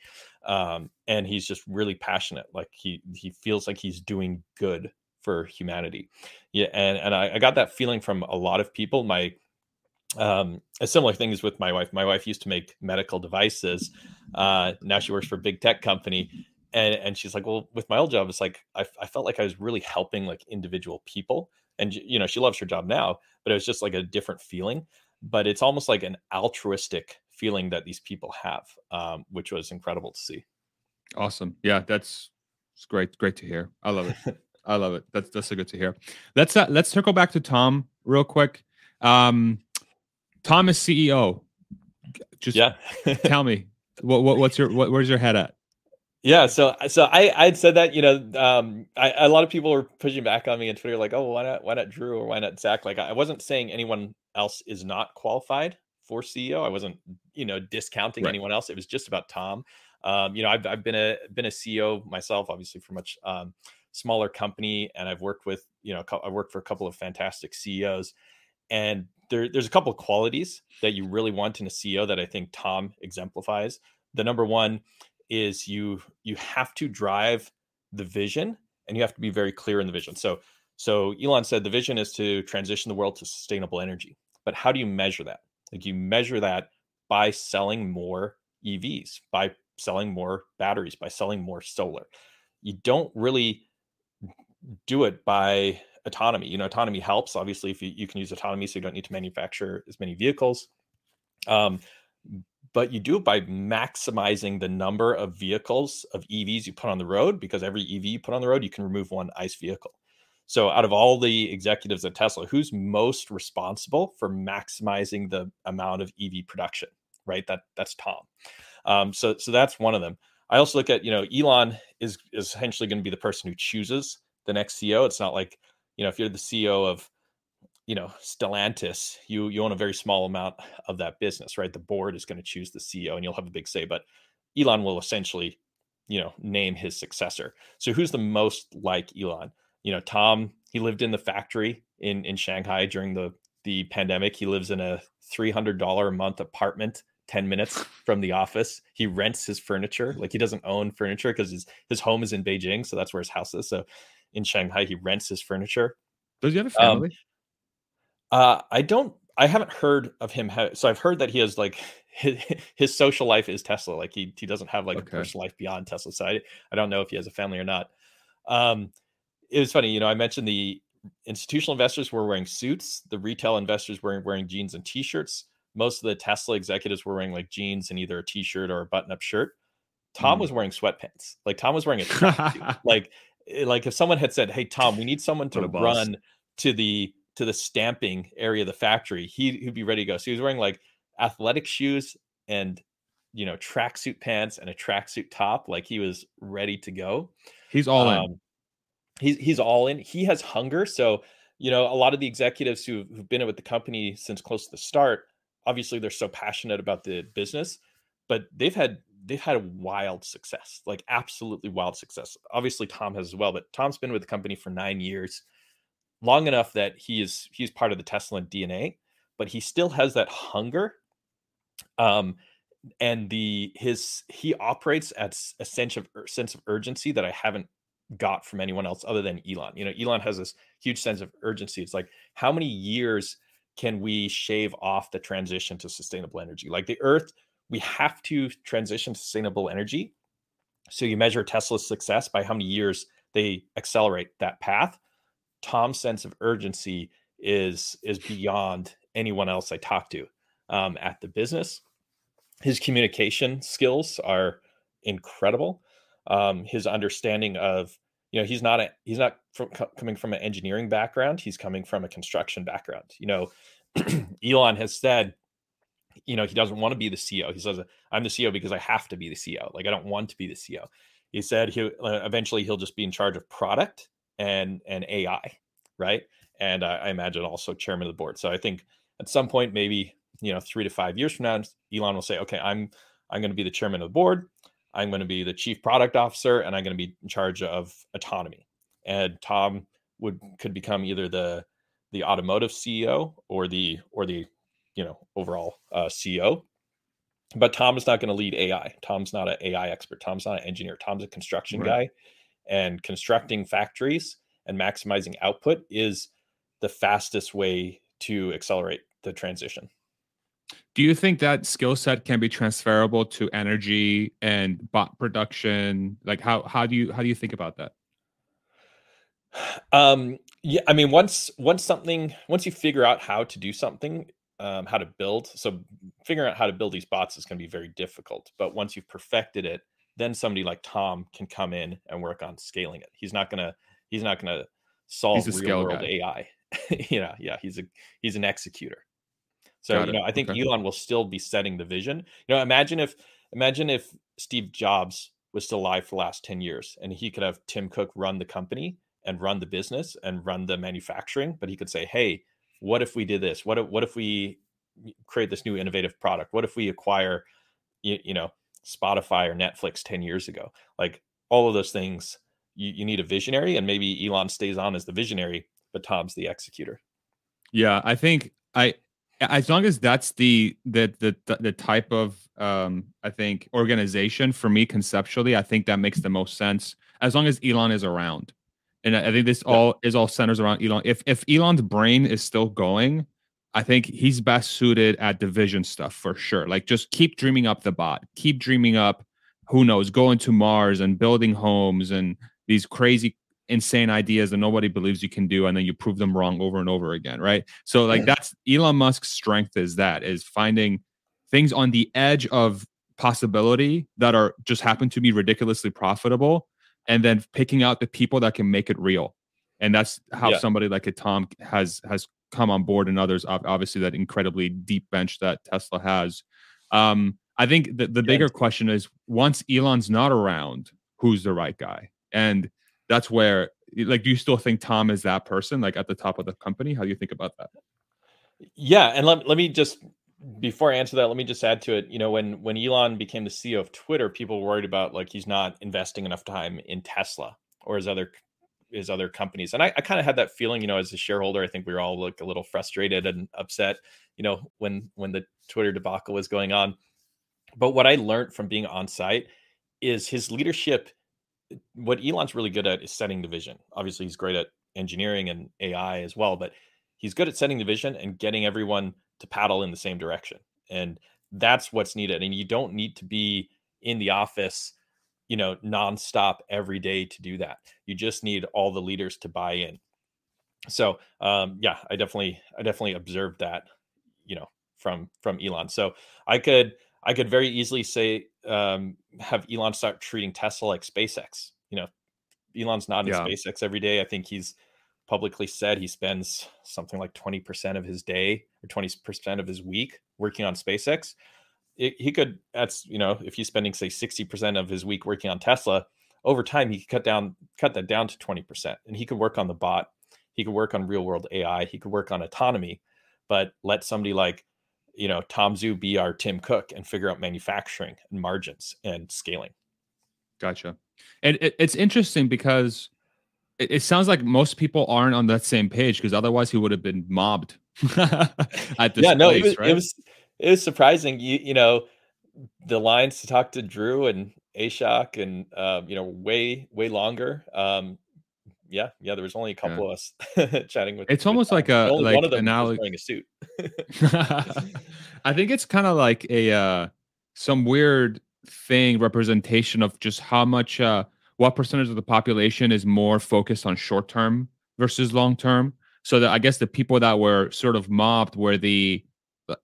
um, and he's just really passionate. Like he he feels like he's doing good for humanity. Yeah. And, and I, I got that feeling from a lot of people. My, um, a similar thing is with my wife. My wife used to make medical devices. Uh, now she works for a big tech company. And, and she's like, well, with my old job, it's like, I, I felt like I was really helping like individual people, and, you know, she loves her job now, but it was just like a different feeling, but it's almost like an altruistic feeling that these people have, um, which was incredible to see. Awesome. Yeah. That's it's great. Great to hear. I love it. I love it. That's that's so good to hear. Let's uh, let's circle back to Tom real quick. Um, Tom is C E O. Just yeah. Tell me what what what's your what, where's your head at? Yeah, so so I I'd said that, you know, um, I, a lot of people were pushing back on me on Twitter, like, oh, why not why not Drew or why not Zach? Like, I wasn't saying anyone else is not qualified for C E O. I wasn't, you know, discounting right. anyone else. It was just about Tom. Um, you know, I've I've been a been a C E O myself, obviously, for much um, smaller company, and I've worked with, you know, I worked for a couple of fantastic C E Os, and there there's a couple of qualities that you really want in a C E O that I think Tom exemplifies. The number one is you you have to drive the vision, and you have to be very clear in the vision. So so Elon said the vision is to transition the world to sustainable energy. But how do you measure that? Like, you measure that by selling more E Vs, by selling more batteries, by selling more solar. You don't really do it by autonomy. You know, autonomy helps, obviously, if you, you can use autonomy, so you don't need to manufacture as many vehicles. Um, But you do it by maximizing the number of vehicles, of E Vs you put on the road, because every E V you put on the road, you can remove one ICE vehicle. So out of all the executives at Tesla, who's most responsible for maximizing the amount of E V production, right? That that's Tom. Um, so so that's one of them. I also look at, you know, Elon is, is essentially going to be the person who chooses the next C E O. It's not like, you know, if you're the C E O of, you know, Stellantis, you, you own a very small amount of that business, right? The board is going to choose the C E O, and you'll have a big say, but Elon will essentially, you know, name his successor. So who's the most like Elon? You know, Tom, he lived in the factory in, in Shanghai during the, the pandemic. He lives in a three hundred dollars a month apartment, ten minutes from the office. He rents his furniture. Like, he doesn't own furniture because his, his home is in Beijing. So that's where his house is. So in Shanghai, he rents his furniture. Does he have a family? Um, Uh, I don't, I haven't heard of him. Ha- so I've heard that he has, like, his, his social life is Tesla. Like, he, he doesn't have, like, okay. a personal life beyond Tesla. So I, I don't know if he has a family or not. Um, it was funny. You know, I mentioned the institutional investors were wearing suits. The retail investors were wearing jeans and t-shirts. Most of the Tesla executives were wearing, like, jeans and either a t-shirt or a button up shirt. Tom mm. was wearing sweatpants. Like, Tom was wearing a tracksuit. like, like if someone had said, hey, Tom, we need someone to run to the, to the stamping area of the factory, he, he'd be ready to go. So he was wearing, like, athletic shoes and, you know, tracksuit pants and a tracksuit top. Like, he was ready to go. He's all um, in. He's he's all in. He has hunger. So, you know, a lot of the executives who, who've been with the company since close to the start, obviously they're so passionate about the business, but they've had they've had a wild success, like absolutely wild success. Obviously Tom has as well, but Tom's been with the company for nine years. Long enough that he is he's part of the Tesla D N A, but he still has that hunger, um, and the his he operates at a sense of sense of urgency that I haven't got from anyone else other than Elon. You know, Elon has this huge sense of urgency. It's like, how many years can we shave off the transition to sustainable energy? Like, the Earth, we have to transition to sustainable energy. So you measure Tesla's success by how many years they accelerate that path. Tom's sense of urgency is is beyond anyone else I talk to um, at the business. His communication skills are incredible. Um, his understanding of, you know, he's not a, he's not from, co- coming from an engineering background. He's coming from a construction background. You know, Elon has said, you know, he doesn't want to be the C E O. He says, I'm the C E O because I have to be the C E O. Like, I don't want to be the C E O. He said he uh, eventually he'll just be in charge of product and and A I, right? And uh, I imagine also chairman of the board. So I think at some point, maybe, you know, three to five years from now, Elon will say, okay, I'm I'm going to be the chairman of the board. I'm going to be the chief product officer, and I'm going to be in charge of autonomy. And Tom would could become either the the automotive C E O or the or the you know overall uh, C E O. But Tom is not going to lead A I. Tom's not an A I expert. Tom's not an engineer. Tom's a construction right. guy. And constructing factories and maximizing output is the fastest way to accelerate the transition. Do you think that skill set can be transferable to energy and bot production? Like, how how do you how do you think about that? Um, yeah, I mean, once once something once you figure out how to do something, um, how to build. So figuring out how to build these bots is going to be very difficult. But once you've perfected it, then somebody like Tom can come in and work on scaling it. He's not gonna he's not gonna solve real world A I. you know, yeah, he's a he's an executor. So you know, I think okay. Elon will still be setting the vision. You know, imagine if imagine if Steve Jobs was still live for the last ten years, and he could have Tim Cook run the company and run the business and run the manufacturing, but he could say, hey, what if we did this? What if, what if we create this new innovative product? What if we acquire, you, you know, Spotify or Netflix ten years ago? Like, all of those things, you, you need a visionary, and maybe Elon stays on as the visionary, but Tom's the executor. Yeah, I think I, as long as that's the, the, the, the type of, um, I think, organization for me, conceptually, I think that makes the most sense, as long as Elon is around. And I think this all is all centers around Elon. If if Elon's brain is still going, I think he's best suited at the vision stuff for sure. Like, just keep dreaming up the bot, keep dreaming up, who knows, going to Mars and building homes and these crazy, insane ideas that nobody believes you can do, and then you prove them wrong over and over again, right? So like, that's Elon Musk's strength, is that, is finding things on the edge of possibility that are just happen to be ridiculously profitable, and then picking out the people that can make it real. And that's how yeah. somebody like a Tom has has come on board, and others, obviously, that incredibly deep bench that Tesla has. Um, I think the, the bigger yeah. question is, once Elon's not around, who's the right guy? And that's where, like, do you still think Tom is that person, like, at the top of the company? How do you think about that? Yeah, and let, let me just, before I answer that, let me just add to it. You know, when when Elon became the C E O of Twitter, people were worried about, like, he's not investing enough time in Tesla or his other his other companies. And I, I kind of had that feeling, you know, as a shareholder. I think we were all, like, a little frustrated and upset, you know, when when the Twitter debacle was going on. But what I learned from being on site is his leadership. What Elon's really good at is setting the vision. Obviously, he's great at engineering and A I as well, but he's good at setting the vision and getting everyone to paddle in the same direction. And that's what's needed. And you don't need to be in the office, you know, nonstop every day to do that. You just need all the leaders to buy in. So, um, yeah, I definitely, I definitely observed that, you know, from, from Elon. So I could, I could very easily say, um, have Elon start treating Tesla like SpaceX. You know, Elon's not in yeah. SpaceX every day. I think he's publicly said he spends something like twenty percent of his day or twenty percent of his week working on SpaceX. It, he could, that's, you know, if he's spending, say, sixty percent of his week working on Tesla, over time, he could cut down, cut that down to twenty percent. And he could work on the bot. He could work on real world A I. He could work on autonomy, but let somebody like, you know, Tom Zhu be our Tim Cook and figure out manufacturing and margins and scaling. Gotcha. And it, it's interesting because it sounds like most people aren't on that same page, because otherwise he would have been mobbed at this yeah, no, place, it was, right? It was, it was surprising. You, you know, the lines to talk to Drew and Ashok and, um, you know, way, way longer. Um, yeah. Yeah. There was only a couple yeah. of us chatting with. It's almost like a, like one of them analog- was wearing a suit. I think it's kind of like a, uh, some weird thing, representation of just how much, uh, what percentage of the population is more focused on short-term versus long-term. So that, I guess, the people that were sort of mobbed were the,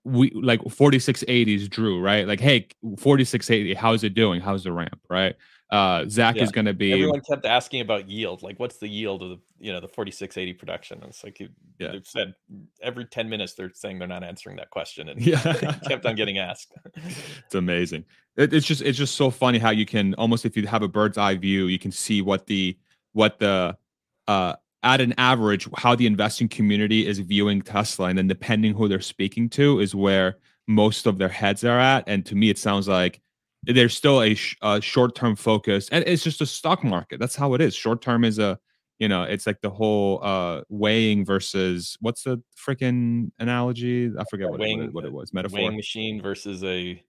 we like forty-six eighties Drew, right? Like, hey, forty-six eighty, how's it doing? How's the ramp, right? Uh, Zach yeah. is going to be... Everyone kept asking about yield. Like, what's the yield of the, you know, the forty-six eighty production? And it's like, you, yeah. they've said every ten minutes, they're saying they're not answering that question. And yeah. kept on getting asked. It's amazing. It, it's just, it's just so funny how you can almost, if you have a bird's eye view, you can see what the, what the, uh, at an average, how the investing community is viewing Tesla. And then depending who they're speaking to is where most of their heads are at. And to me, it sounds like there's still a, sh- a short-term focus, and it's just a stock market. That's how it is. Short-term is a, you know, it's like the whole uh, weighing versus, what's the freaking analogy? I forget what, weighing, it, what it was. Metaphor. Weighing machine versus a,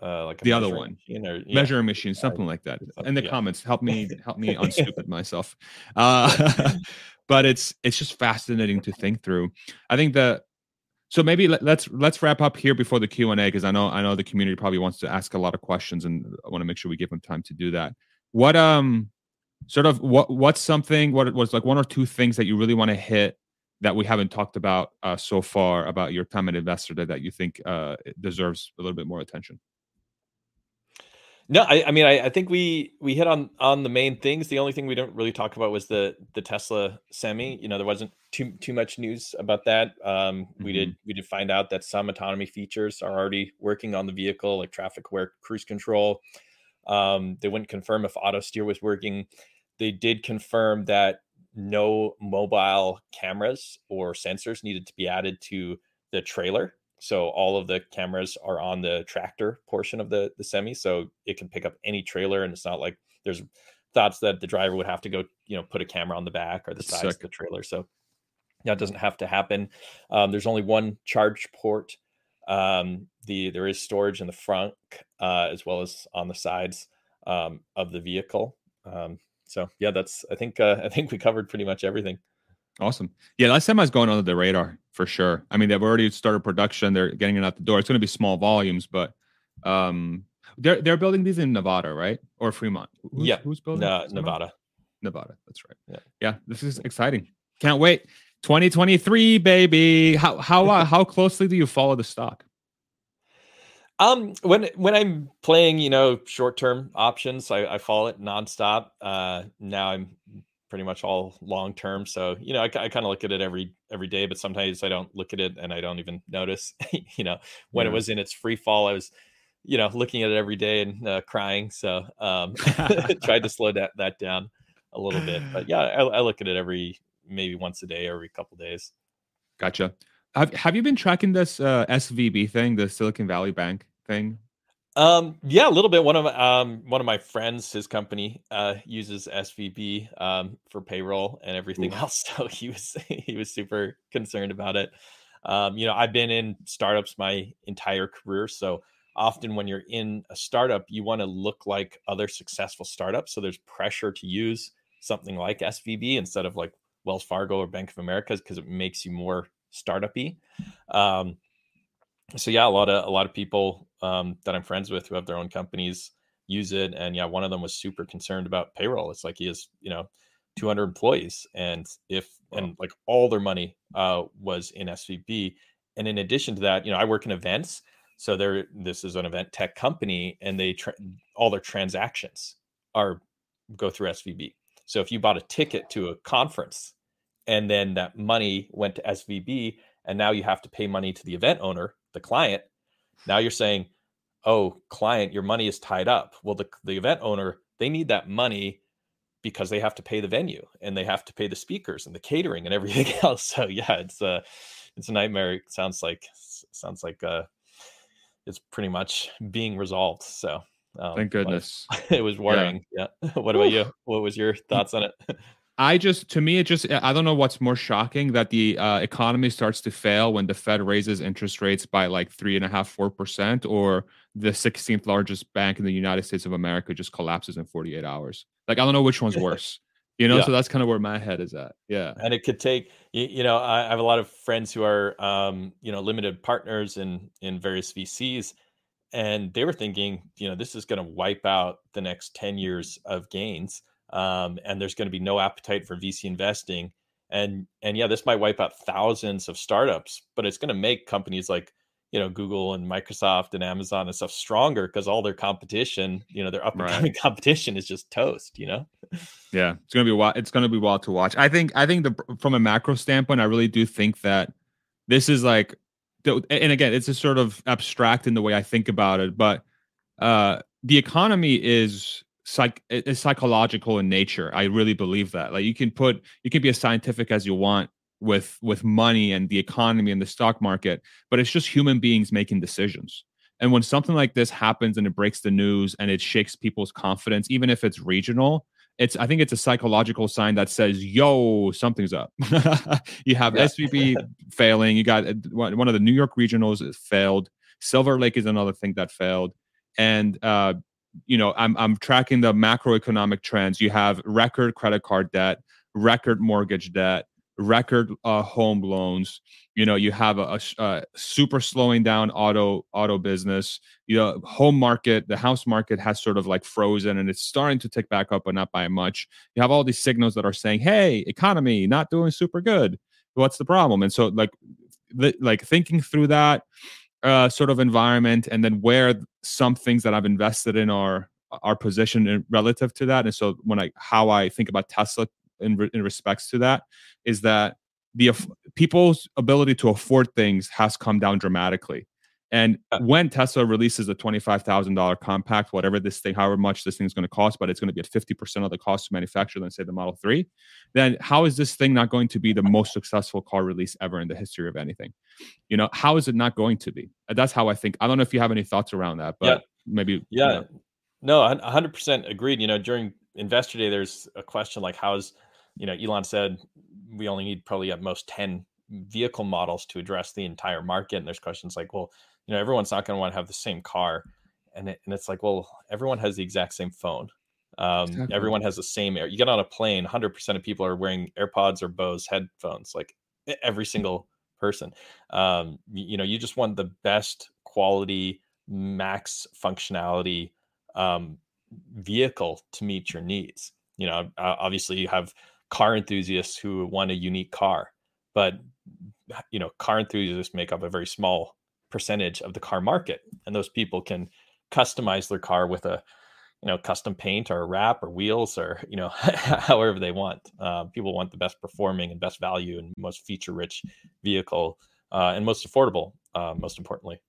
uh, like a the other one, machine or, yeah. measuring machine, something like that. In the yeah. comments, help me, help me unstupid myself. Uh, but it's it's just fascinating to think through. I think that. So maybe let, let's let's wrap up here before the Q and A, because I know I know the community probably wants to ask a lot of questions, and I want to make sure we give them time to do that. What um sort of what what's something what was like one or two things that you really want to hit that we haven't talked about uh, so far about your time at Investor Day that you think uh, deserves a little bit more attention? No, I, I mean I, I think we we hit on on the main things. The only thing we don't really talk about was the the Tesla semi. You know, there wasn't too too much news about that. Um, mm-hmm. We did we did find out that some autonomy features are already working on the vehicle, like traffic aware cruise control. Um, they wouldn't confirm if auto steer was working. They did confirm that no mobile cameras or sensors needed to be added to the trailer. So all of the cameras are on the tractor portion of the, the semi, so it can pick up any trailer. And it's not like there's thoughts that the driver would have to go, you know, put a camera on the back or the sides of the trailer. So that doesn't have to happen. Um, there's only one charge port. Um, the there is storage in the front uh, as well as on the sides um, of the vehicle. Um, so yeah, that's I think uh, I think we covered pretty much everything. Awesome. Yeah, that semi's going under the radar for sure. I mean, they've already started production. They're getting it out the door. It's going to be small volumes, but um, they're they're building these in Nevada, right? Or Fremont? Who's, yeah, who's building? No, Nevada. Nevada. That's right. Yeah. Yeah. This is exciting. Can't wait. twenty twenty-three, baby. How how uh, how closely do you follow the stock? Um, when when I'm playing, you know, short term options, I, I follow it nonstop. Uh, now I'm pretty much all long term. So, you know, I, I kind of look at it every, every day, but sometimes I don't look at it and I don't even notice, you know, when yeah. it was in its free fall, I was, you know, looking at it every day and uh, crying. So um, tried to slow that, that down a little bit, but yeah, I, I look at it every, maybe once a day, or every couple of days. Gotcha. Have, have you been tracking this uh, S V B thing, the Silicon Valley Bank thing? Um, yeah, a little bit. One of um, one of my friends, his company uh, uses S V B um, for payroll and everything Ooh. else. So he was he was super concerned about it. Um, you know, I've been in startups my entire career, so often when you're in a startup, you want to look like other successful startups. So there's pressure to use something like S V B instead of like Wells Fargo or Bank of America because it makes you more startup-y. Um, so yeah, a lot of a lot of people. Um, that I'm friends with who have their own companies use it. And yeah, one of them was super concerned about payroll. It's like he has, you know, two hundred employees and if, wow. and like all their money uh, was in S V B. And in addition to that, you know, I work in events. So there, this is an event tech company and they, tra- all their transactions are go through S V B. So if you bought a ticket to a conference and then that money went to S V B and now you have to pay money to the event owner, the client, now you're saying, oh, client, your money is tied up. Well, the, the event owner, they need that money because they have to pay the venue and they have to pay the speakers and the catering and everything else. So yeah, it's a, it's a nightmare. It sounds like, sounds like uh, it's pretty much being resolved. So um, thank goodness. It was worrying. Yeah. yeah. What about you? What was your thoughts on it? I just, to me, it just, I don't know what's more shocking that the uh, economy starts to fail when the Fed raises interest rates by like three and a half, four percent, or the sixteenth largest bank in the United States of America just collapses in forty-eight hours. Like, I don't know which one's worse, you know? Yeah. So that's kind of where my head is at. Yeah. And it could take, you know, I have a lot of friends who are, um, you know, limited partners in, in various V Cs. And they were thinking, you know, this is going to wipe out the next ten years of gains. Um, and there's going to be no appetite for V C investing. And, and yeah, this might wipe out thousands of startups, but it's going to make companies like, you know, Google and Microsoft and Amazon and stuff stronger because all their competition, you know, their up and coming competition is just toast, you know? Yeah. It's going to be wild. It's going to be wild to watch. I think, I think the, from a macro standpoint, I really do think that this is like, and again, it's a sort of abstract in the way I think about it, but, uh, the economy is, Psych- it's psychological in nature. I really believe that. Like you can put, you can be as scientific as you want with with money and the economy and the stock market, but it's just human beings making decisions. And when something like this happens and it breaks the news and it shakes people's confidence, even if it's regional, it's I think it's a psychological sign that says, "Yo, something's up." You have yeah. S V B failing. You got one of the New York regionals failed. Silver Lake is another thing that failed, and. uh You know, I'm I'm tracking the macroeconomic trends. You have record credit card debt, record mortgage debt, record uh, home loans. You know, you have a, a, a super slowing down auto auto business. You know, home market, the house market has sort of like frozen and it's starting to tick back up, but not by much. You have all these signals that are saying, "Hey, economy not doing super good. What's the problem?" And so, like, th- like thinking through that. Uh, sort of environment, and then where some things that I've invested in are are positioned in relative to that. And so when I how I think about Tesla in re, in respects to that is that the people's ability to afford things has come down dramatically, And when Tesla releases a twenty-five thousand dollar compact, whatever this thing, however much this thing is going to cost, but it's going to be at fifty percent of the cost to manufacture than, say, the Model three, then how is this thing not going to be the most successful car release ever in the history of anything? You know, how is it not going to be? That's how I think. I don't know if you have any thoughts around that, but yeah. maybe. Yeah, you know. No, one hundred percent agreed. You know, during Investor Day, there's a question like, how's, you know, Elon said we only need probably at most ten vehicle models to address the entire market. And there's questions like, well, you know, everyone's not going to want to have the same car. And, it, and it's like, well, everyone has the exact same phone. Um, exactly. Everyone has the same air. You get on a plane, one hundred percent of people are wearing AirPods or Bose headphones, like every single person. Um, you, you know, you just want the best quality, max functionality um, vehicle to meet your needs. You know, obviously you have car enthusiasts who want a unique car, but, you know, car enthusiasts make up a very small percentage of the car market, and those people can customize their car with a, you know, custom paint or a wrap or wheels or, you know, however they want. Uh, people want the best performing and best value and most feature rich vehicle, uh, and most affordable, uh, most importantly.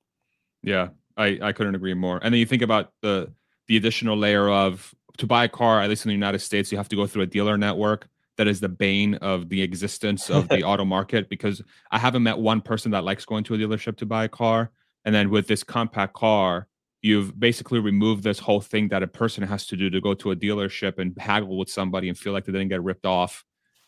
Yeah, I, I couldn't agree more. And then you think about the the additional layer of, to buy a car, at least in the United States, you have to go through a dealer network. That is the bane of the existence of the auto market, because I haven't met one person that likes going to a dealership to buy a car. And then with this compact car, you've basically removed this whole thing that a person has to do to go to a dealership and haggle with somebody and feel like they didn't get ripped off.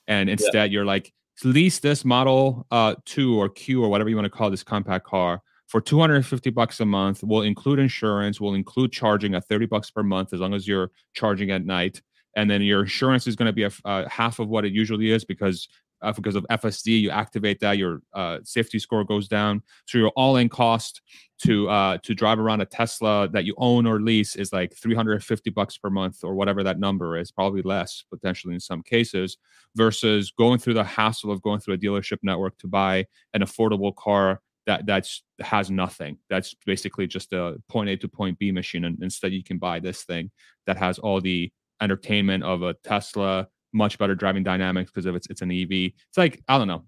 And instead, yeah. you're like, lease this Model uh, two or Q or whatever you want to call this compact car for two hundred fifty bucks a month. We'll include insurance. We'll include charging at thirty bucks per month as long as you're charging at night. And then your insurance is going to be a, uh, half of what it usually is because uh, because of F S D, you activate that, your uh, safety score goes down. So your all-in cost to uh, to drive around a Tesla that you own or lease is like three hundred fifty bucks per month or whatever that number is, probably less potentially in some cases, versus going through the hassle of going through a dealership network to buy an affordable car that that's has nothing. That's basically just a point A to point B machine. And instead, you can buy this thing that has all the entertainment of a Tesla, much better driving dynamics because of it's it's an E V. It's like, I don't know.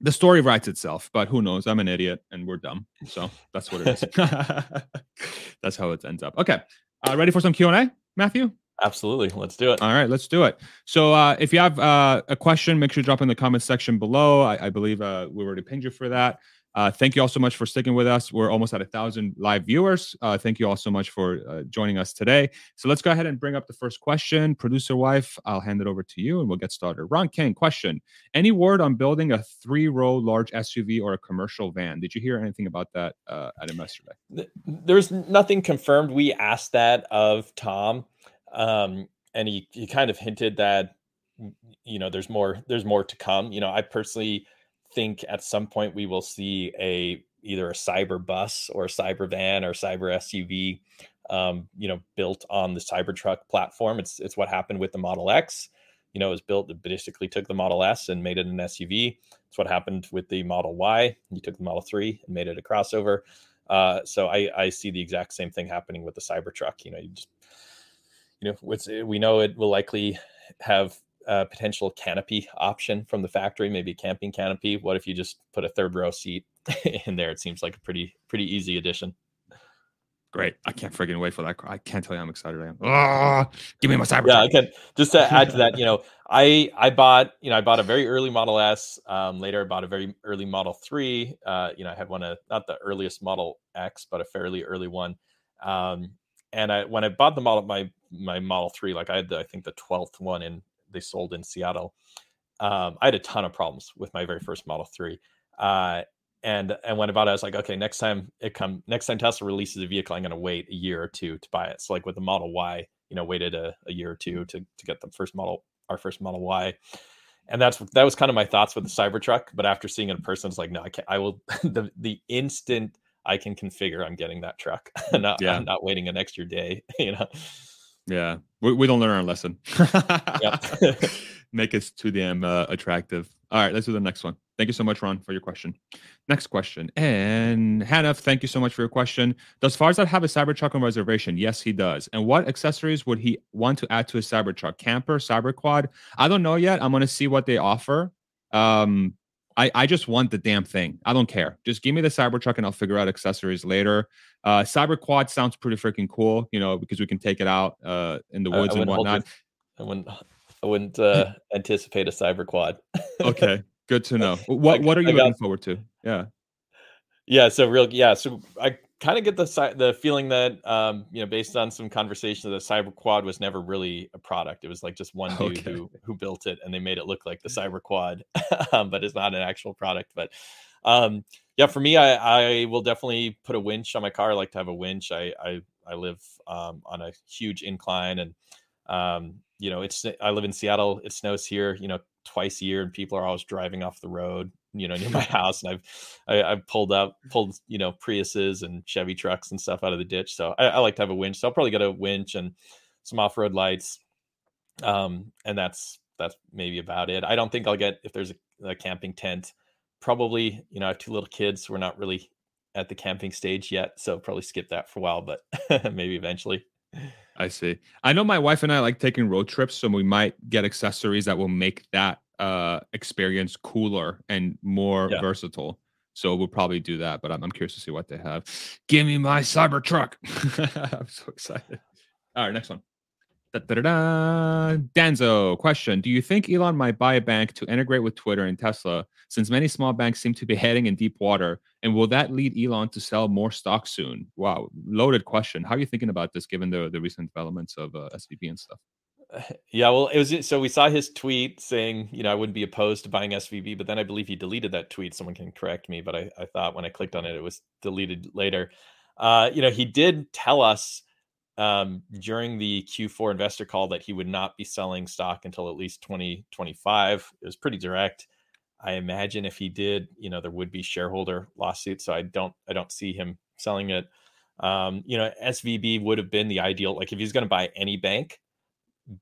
The story writes itself, but who knows? I'm an idiot and we're dumb. So that's what it is. That's how it ends up. Okay. Uh, ready for some Q and A, Matthew? Absolutely. Let's do it. All right, let's do it. So uh, if you have uh, a question, make sure you drop in the comments section below. I, I believe uh, we already pinged you for that. Uh, thank you all so much for sticking with us. We're almost at a thousand live viewers. Uh, thank you all so much for uh, joining us today. So let's go ahead and bring up the first question. Producer wife, I'll hand it over to you and we'll get started. Ron King, question. Any word on building a three-row large S U V or a commercial van? Did you hear anything about that uh, at Investor Day? There's nothing confirmed. We asked that of Tom, um, and he, he kind of hinted that, you know, there's more, there's more to come. You know, I personally think at some point we will see a either a cyber bus or a cyber van or cyber S U V, um, you know, built on the Cybertruck platform. It's it's what happened with the Model X. You know, it was built, it basically took the Model S and made it an S U V. It's what happened with the Model Y. You took the Model three and made it a crossover. Uh, so I, I see the exact same thing happening with the Cybertruck. You know, you just, you know, what's, we know it will likely have Uh, potential canopy option from the factory, maybe a camping canopy. What if you just put a third row seat in there? It seems like a pretty pretty easy addition. Great. I can't freaking wait for that. I can't tell you how excited I am. Oh, give me my Cybertruck. Yeah, I can. Just to add to that, you know, I I bought, you know, I bought a very early Model S. Um, later, I bought a very early Model three. Uh, you know, I had one of, not the earliest Model X, but a fairly early one. Um, and I when I bought the model, my my Model three, like I had the, I think the twelfth one in they sold in Seattle. Um, I had a ton of problems with my very first Model three. Uh, and, and when I bought it, I was like, okay, next time it come, next time Tesla releases a vehicle, I'm going to wait a year or two to buy it. So like with the Model Y, you know, waited a, a year or two to, to get the first model, our first Model Y. And that's, that was kind of my thoughts with the Cybertruck. But after seeing it in person, it's like, no, I can't, I will, the, the instant I can configure, I'm getting that truck. not, yeah. I'm not waiting an extra day, you know? Yeah, we, we don't learn our lesson. Make us too damn uh, attractive. All right, let's do the next one. Thank you so much, Ron, for your question. Next question. And Hannah, thank you so much for your question. Does Farzad have a Cybertruck on reservation? Yes, he does. And what accessories would he want to add to his Cybertruck? Camper, Cyberquad? I don't know yet. I'm going to see what they offer. Um, I, I just want the damn thing. I don't care. Just give me the Cybertruck and I'll figure out accessories later. Uh, Cyberquad sounds pretty freaking cool, you know, because we can take it out uh, in the woods I, I and whatnot. I wouldn't, I wouldn't uh, anticipate a Cyberquad. Okay, good to know. What I, What are you got, looking forward to? Yeah, yeah. So real, yeah. So I kind of get the the feeling that um, you know, based on some conversations, the Cyberquad was never really a product. It was like just one dude okay. who who built it, and they made it look like the Cyberquad, um, but it's not an actual product. But um, yeah, for me, I, I will definitely put a winch on my car. I like to have a winch. I I, I live um, on a huge incline, and um, you know, it's I live in Seattle. It snows here, you know, twice a year, and people are always driving off the road, you know, near my house. And I've, I, I've pulled up, pulled, you know, Priuses and Chevy trucks and stuff out of the ditch. So I, I like to have a winch. So I'll probably get a winch and some off-road lights. Um, and that's, that's maybe about it. I don't think I'll get, if there's a, a camping tent, probably, you know, I have two little kids. So we're not really at the camping stage yet. So probably skip that for a while, but maybe eventually. I see. I know my wife and I like taking road trips, so we might get accessories that will make that uh experience cooler and more yeah. versatile. So we'll probably do that, but I'm, I'm curious to see what they have. Give me my Cybertruck. I'm so excited. All right, next one. Da-da-da-da. Danzo, question. Do you think Elon might buy a bank to integrate with Twitter and Tesla, since many small banks seem to be heading in deep water? And will that lead Elon to sell more stock soon? Wow, loaded question. How are you thinking about this, given the, the recent developments of uh, S V B and stuff? Yeah, well, it was so we saw his tweet saying, you know, I wouldn't be opposed to buying S V B, but then I believe he deleted that tweet. Someone can correct me, but I, I thought when I clicked on it, it was deleted later. Uh, you know, he did tell us um during the Q four investor call that he would not be selling stock until at least twenty twenty-five. It was pretty direct. I imagine if he did, you know, there would be shareholder lawsuits, so I don't I don't see him selling it. Um you know, S V B would have been the ideal. Like if he's going to buy any bank,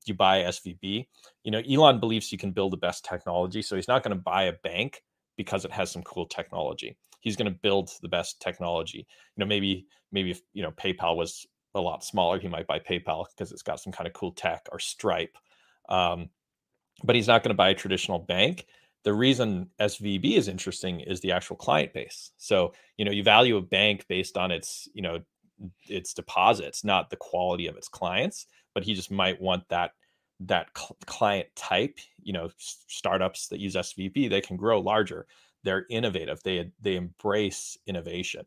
you buy S V B. You know, Elon believes you can build the best technology, so he's not going to buy a bank because it has some cool technology. He's going to build the best technology. You know, maybe maybe if, you know, PayPal was a lot smaller, he might buy PayPal because it's got some kind of cool tech, or Stripe. Um, but he's not going to buy a traditional bank. The reason S V B is interesting is the actual client base. So, you know, you value a bank based on its, you know, its deposits, not the quality of its clients. But he just might want that that cl- client type. You know, s- startups that use S V B, they can grow larger. They're innovative. They they embrace innovation.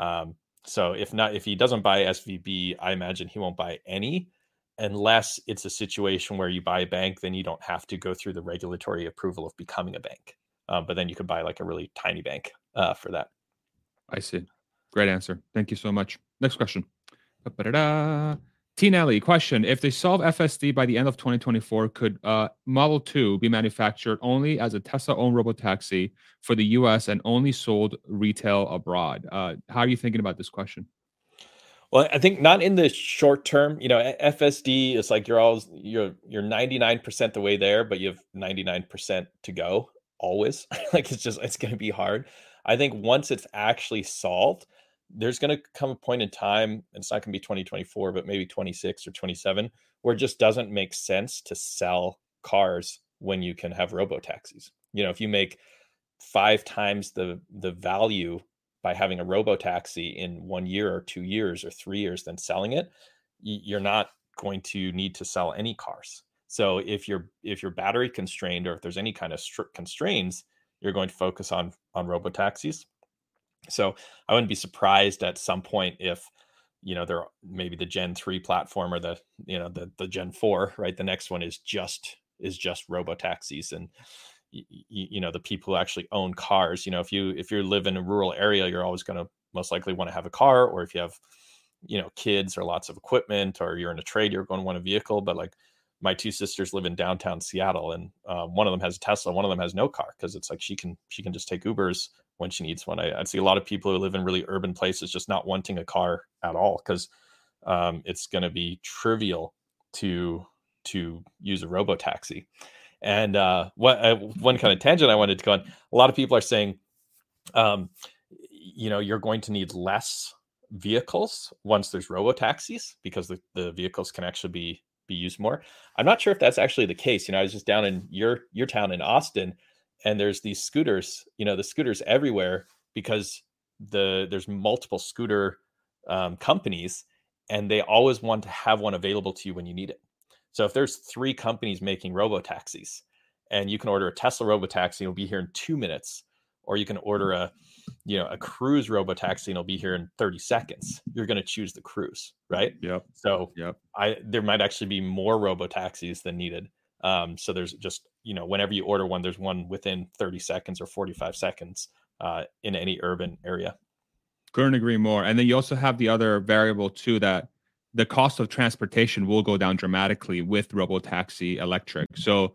Um, So if not, if he doesn't buy S V B, I imagine he won't buy any, unless it's a situation where you buy a bank, then you don't have to go through the regulatory approval of becoming a bank. Um, but then you could buy like a really tiny bank uh, for that. I see. Great answer. Thank you so much. Next question. Ba-ba-da-da. Tinelli, question. If they solve F S D by the end of twenty twenty-four, could uh, Model two be manufactured only as a Tesla-owned robotaxi for the U S and only sold retail abroad? Uh, how are you thinking about this question? Well, I think not in the short term. You know, F S D is like you're always, you're you're ninety-nine percent the way there, but you have ninety-nine percent to go always. Like it's just, it's going to be hard. I think once it's actually solved, there's going to come a point in time, it's not going to be twenty twenty-four, but maybe twenty-six or twenty-seven, where it just doesn't make sense to sell cars when you can have robo taxis. You know, if you make five times the the value by having a robo taxi in one year or two years or three years than selling it, you're not going to need to sell any cars. So if you're if you're battery constrained, or if there's any kind of strict constraints, you're going to focus on on robo taxis. So I wouldn't be surprised at some point if, you know, there maybe the Gen three platform, or the, you know, the the Gen four, right? The next one is just is just robotaxis, and y- y- you know, the people who actually own cars. You know, if you if you live in a rural area, you're always going to most likely want to have a car, or if you have, you know, kids or lots of equipment, or you're in a trade, you're going to want a vehicle. But like my two sisters live in downtown Seattle, and um, one of them has a Tesla, one of them has no car, because it's like she can she can just take Ubers when she needs one. I, I see a lot of people who live in really urban places just not wanting a car at all, because um, it's going to be trivial to to use a robotaxi. And uh, what, uh, one kind of tangent I wanted to go on, a lot of people are saying, um, you know, you're going to need less vehicles once there's robotaxis, because the, the vehicles can actually be be used more. I'm not sure if that's actually the case. You know, I was just down in your your town in Austin, and there's these scooters, you know, the scooters everywhere, because the there's multiple scooter um, companies, and they always want to have one available to you when you need it. So if there's three companies making robo-taxis, and you can order a Tesla robo-taxi, it'll be here in two minutes, or you can order a, you know, a Cruise robo-taxi, and it'll be here in thirty seconds. You're going to choose the Cruise, right? Yeah. So yeah, I there might actually be more robo-taxis than needed. Um, so there's just, you know, whenever you order one, there's one within thirty seconds or forty-five seconds uh, in any urban area. Couldn't agree more. And then you also have the other variable too, that the cost of transportation will go down dramatically with robo-taxi electric. So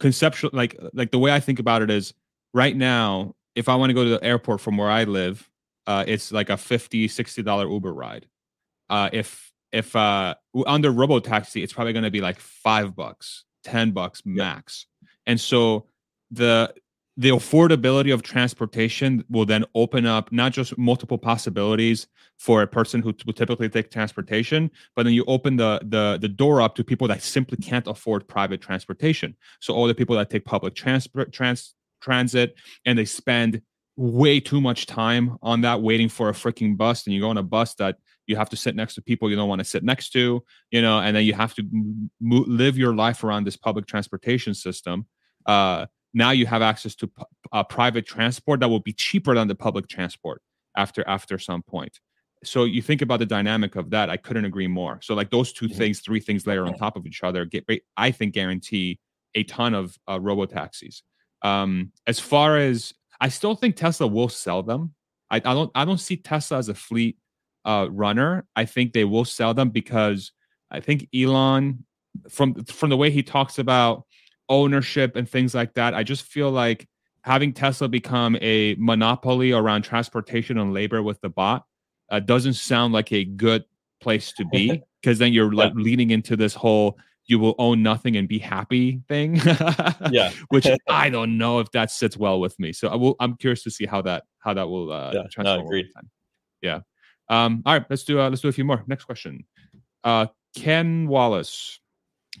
conceptual, like, like the way I think about it is, right now, if I want to go to the airport from where I live, uh, it's like a fifty, sixty dollar Uber ride. Uh, if, if, uh, under robo-taxi, it's probably going to be like five bucks, ten bucks max. Yep. And so the, the affordability of transportation will then open up not just multiple possibilities for a person who t- would typically take transportation, but then you open the, the the door up to people that simply can't afford private transportation. So all the people that take public transport, trans, transit, and they spend way too much time on that waiting for a freaking bus, and you go on a bus that you have to sit next to people you don't want to sit next to, you know, and then you have to mo- live your life around this public transportation system. Uh, now you have access to uh, private transport that will be cheaper than the public transport after after some point. So you think about the dynamic of that. I couldn't agree more. So like those two mm-hmm. things, three things layer on top of each other, get, I think guarantee a ton of uh, robo-taxis. Um, as far as, I still think Tesla will sell them. I, I don't I don't see Tesla as a fleet uh, runner. I think they will sell them because I think Elon, from from the way he talks about ownership and things like that, I just feel like having Tesla become a monopoly around transportation and labor with the bot uh, doesn't sound like a good place to be, because then you're like yeah. leaning into this whole you will own nothing and be happy thing. yeah, which I don't know if that sits well with me. So I will, I'm curious to see how that how that will uh, yeah, transform. No, agreed. Yeah. Um, all right, let's do uh, let's do a few more. Next question, uh, Ken Wallace.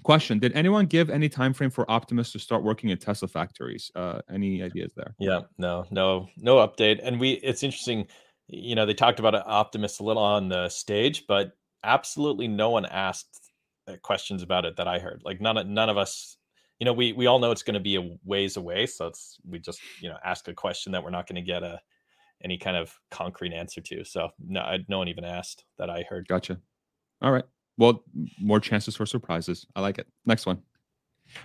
Question: did anyone give any time frame for Optimus to start working at Tesla factories? Uh, any ideas there? Yeah, no, no, no update. And we, it's interesting, you know, they talked about Optimus a little on the stage, but absolutely no one asked questions about it that I heard. Like none, none of us, you know, we we all know it's going to be a ways away, so it's we just you know ask a question that we're not going to get a any kind of concrete answer to. So no, no one even asked that I heard. Gotcha. All right. Well, more chances for surprises. I like it. Next one.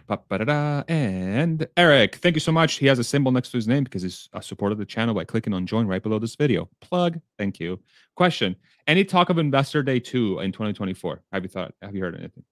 Ba-ba-da-da. And Eric, thank you so much. He has a symbol next to his name because he's supported the channel by clicking on join right below this video. Plug. Thank you. Question. Any talk of Investor Day two in twenty twenty-four? Have you thought? Have you heard anything?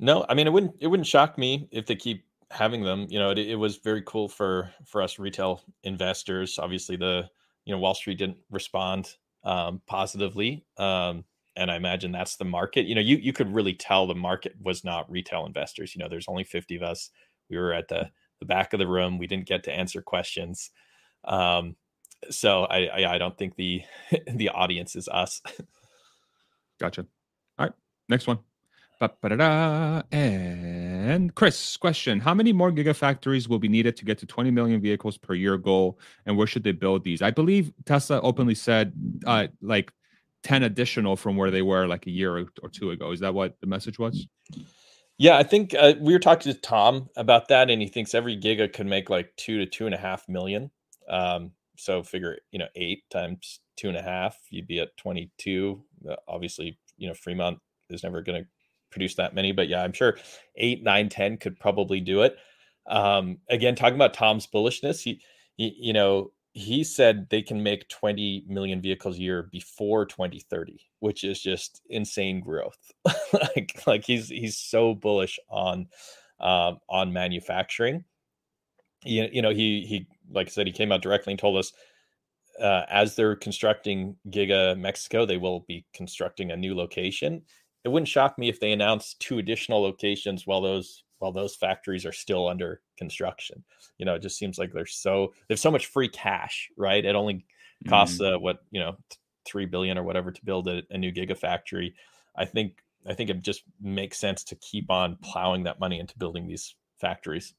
No. I mean, it wouldn't. It wouldn't shock me if they keep having them. You know, it, it was very cool for for us retail investors. Obviously, the you know Wall Street didn't respond um, positively. Um, And I imagine that's the market. You know, you, you could really tell the market was not retail investors. You know, there's only fifty of us. We were at the, the back of the room. We didn't get to answer questions. Um, so I, I I don't think the the audience is us. Gotcha. All right, next one. Ba-ba-da-da. And Chris, question: how many more gigafactories will be needed to get to twenty million vehicles per year goal? And where should they build these? I believe Tesla openly said, uh, like, ten additional from where they were like a year or two ago. Is that what the message was? Yeah, I think uh, we were talking to Tom about that, and he thinks every giga could make like two to two and a half million. Um, so figure, you know, eight times two and a half, you'd be at twenty-two. Uh, obviously, you know, Fremont is never going to produce that many, but yeah, I'm sure eight, nine, ten could probably do it. Um, again, talking about Tom's bullishness, he, he you know, he said they can make twenty million vehicles a year before twenty thirty, which is just insane growth. like, like he's, he's so bullish on, um, on manufacturing. You, you know, he, he, like I said, he came out directly and told us, uh, as they're constructing Giga Mexico, they will be constructing a new location. It wouldn't shock me if they announced two additional locations while those while those factories are still under construction. You know, it just seems like they're so, they have so much free cash, right? It only costs mm-hmm. uh, what, you know, three billion or whatever to build a, a new gigafactory. I think, I think it just makes sense to keep on plowing that money into building these factories.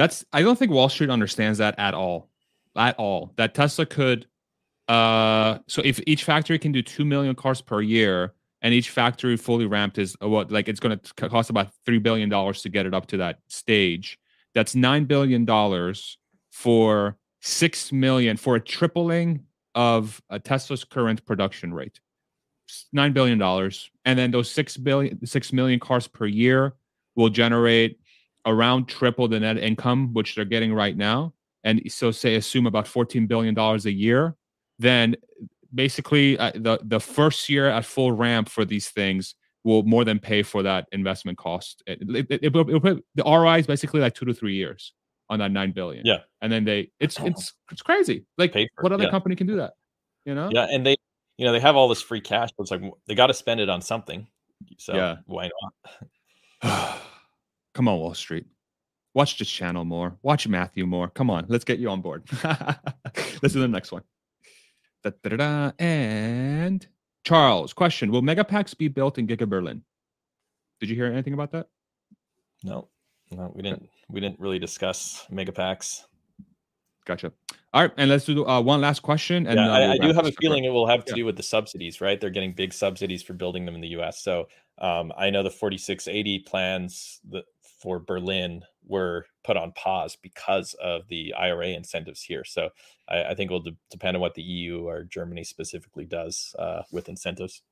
That's, I don't think Wall Street understands that at all, at all. That Tesla could, uh, so if each factory can do two million cars per year, and each factory fully ramped is what, like it's going to cost about three billion dollars to get it up to that stage. That's nine billion dollars for six million, for a tripling of a Tesla's current production rate. nine billion dollars. And then those six billion, six million cars per year will generate around triple the net income, which they're getting right now. And so say, assume about fourteen billion dollars a year. Then basically uh, the, the first year at full ramp for these things will more than pay for that investment cost. It, it, it, it, it'll put, the R O I is basically like two to three years on that nine billion. Yeah. And then they, it's, it's, it's crazy. Like Paper, what other yeah. company can do that? You know? Yeah. And they, you know, they have all this free cash, but it's like they got to spend it on something. So yeah. why not? Come on, Wall Street. Watch this channel more. Watch Matthew more. Come on. Let's get you on board. Let's do the next one. Da, da, da, da. And Charles, question. Will Megapacks be built in Giga Berlin? Did you hear anything about that? No. No, we didn't. We didn't really discuss Megapacks. Gotcha. All right, and let's do uh, one last question. And yeah, uh, we'll I do have a feeling it will have to yeah. do with the subsidies, right? They're getting big subsidies for building them in the U S. So um, I know the forty-six eighty plans that, for Berlin were put on pause because of the I R A incentives here. So I, I think it will de- depend on what the E U or Germany specifically does uh, with incentives.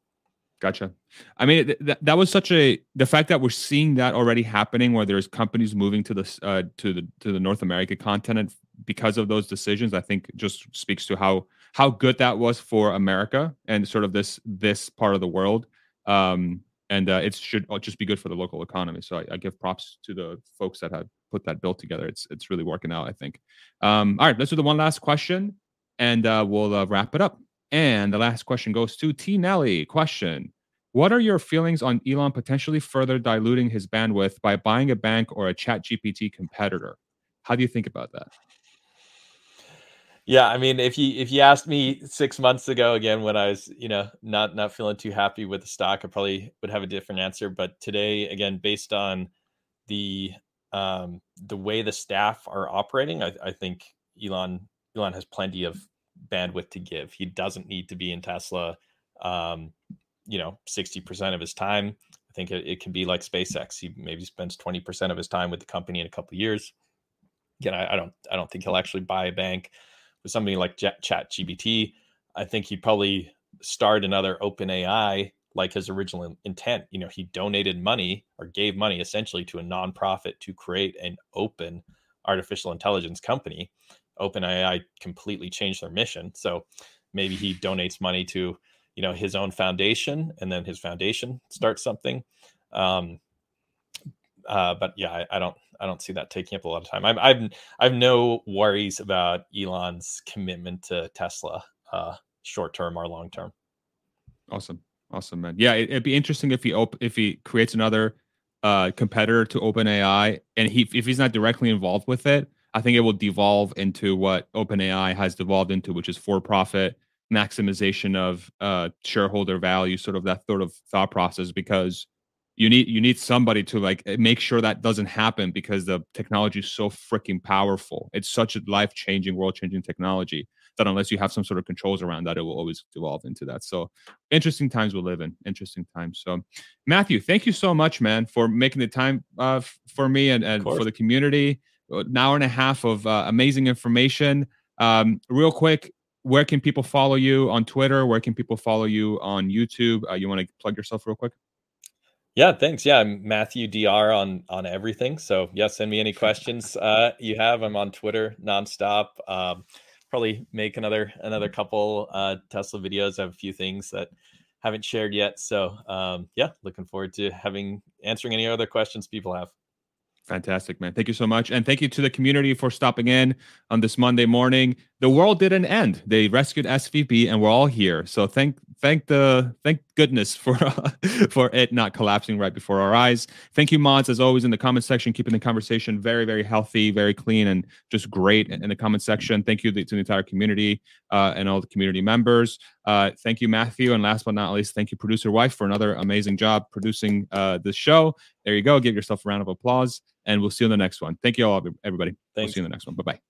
Gotcha. I mean, th- th- that was such a the fact that we're seeing that already happening, where there's companies moving to the uh, to the to the North America continent because of those decisions. I think just speaks to how how good that was for America and sort of this this part of the world. Um, and uh, it should just be good for the local economy. So I, I give props to the folks that have put that bill together. It's it's really working out, I think. Um, all right, let's do the one last question, and uh, we'll uh, wrap it up. And the last question goes to T. Nelly. Question. What are your feelings on Elon potentially further diluting his bandwidth by buying a bank or a Chat G P T competitor? How do you think about that? Yeah, I mean, if you if you asked me six months ago, again, when I was, you know, not not feeling too happy with the stock, I probably would have a different answer. But today, again, based on the um, the way the staff are operating, I, I think Elon Elon has plenty of bandwidth to give. He doesn't need to be in Tesla, um, you know, sixty percent of his time. I think it, it can be like SpaceX. He maybe spends twenty percent of his time with the company in a couple of years. Again, I, I don't, I don't think he'll actually buy a bank with somebody like J- Chat G P T. I think he probably starred another OpenAI, like his original intent. You know, he donated money or gave money essentially to a nonprofit to create an open artificial intelligence company. OpenAI completely changed their mission. So maybe he donates money to, you know, his own foundation, and then his foundation starts something. Um, uh, but yeah, I, I don't, I don't see that taking up a lot of time. I've, I've, I've no worries about Elon's commitment to Tesla, uh, short term or long term. Awesome, awesome, man. Yeah, it, it'd be interesting if he op- if he creates another uh, competitor to OpenAI, and he if he's not directly involved with it. I think it will devolve into what OpenAI has devolved into, which is for-profit maximization of uh, shareholder value, sort of that sort of thought process. Because you need you need somebody to like make sure that doesn't happen, because the technology is so freaking powerful. It's such a life-changing, world-changing technology that unless you have some sort of controls around that, it will always devolve into that. So interesting times we live in. Interesting times. So Matthew, thank you so much, man, for making the time uh, for me and, and for the community. An hour and a half of uh, amazing information. Um, real quick, where can people follow you on Twitter? Where can people follow you on YouTube? Uh, you want to plug yourself real quick? Yeah, thanks. Yeah, I'm Matthew D R on on everything. So yeah, send me any questions uh, you have. I'm on Twitter nonstop. Um, probably make another another couple uh, Tesla videos. I have a few things that haven't shared yet. So um, yeah, looking forward to having answering any other questions people have. Fantastic, man. Thank you so much. And thank you to the community for stopping in on this Monday morning. the world didn't end. They rescued S V B, and we're all here. So thank, thank the, thank goodness for uh, for it not collapsing right before our eyes. Thank you, mods, as always in the comment section, keeping the conversation very, very healthy, very clean, and just great in the comment section. Thank you to the entire community uh, and all the community members. Uh, thank you, Matthew, and last but not least, thank you, producer wife, for another amazing job producing uh, this show. There you go. Give yourself a round of applause, and we'll see you in the next one. Thank you all, everybody. Thanks. We'll see you in the next one. Bye bye.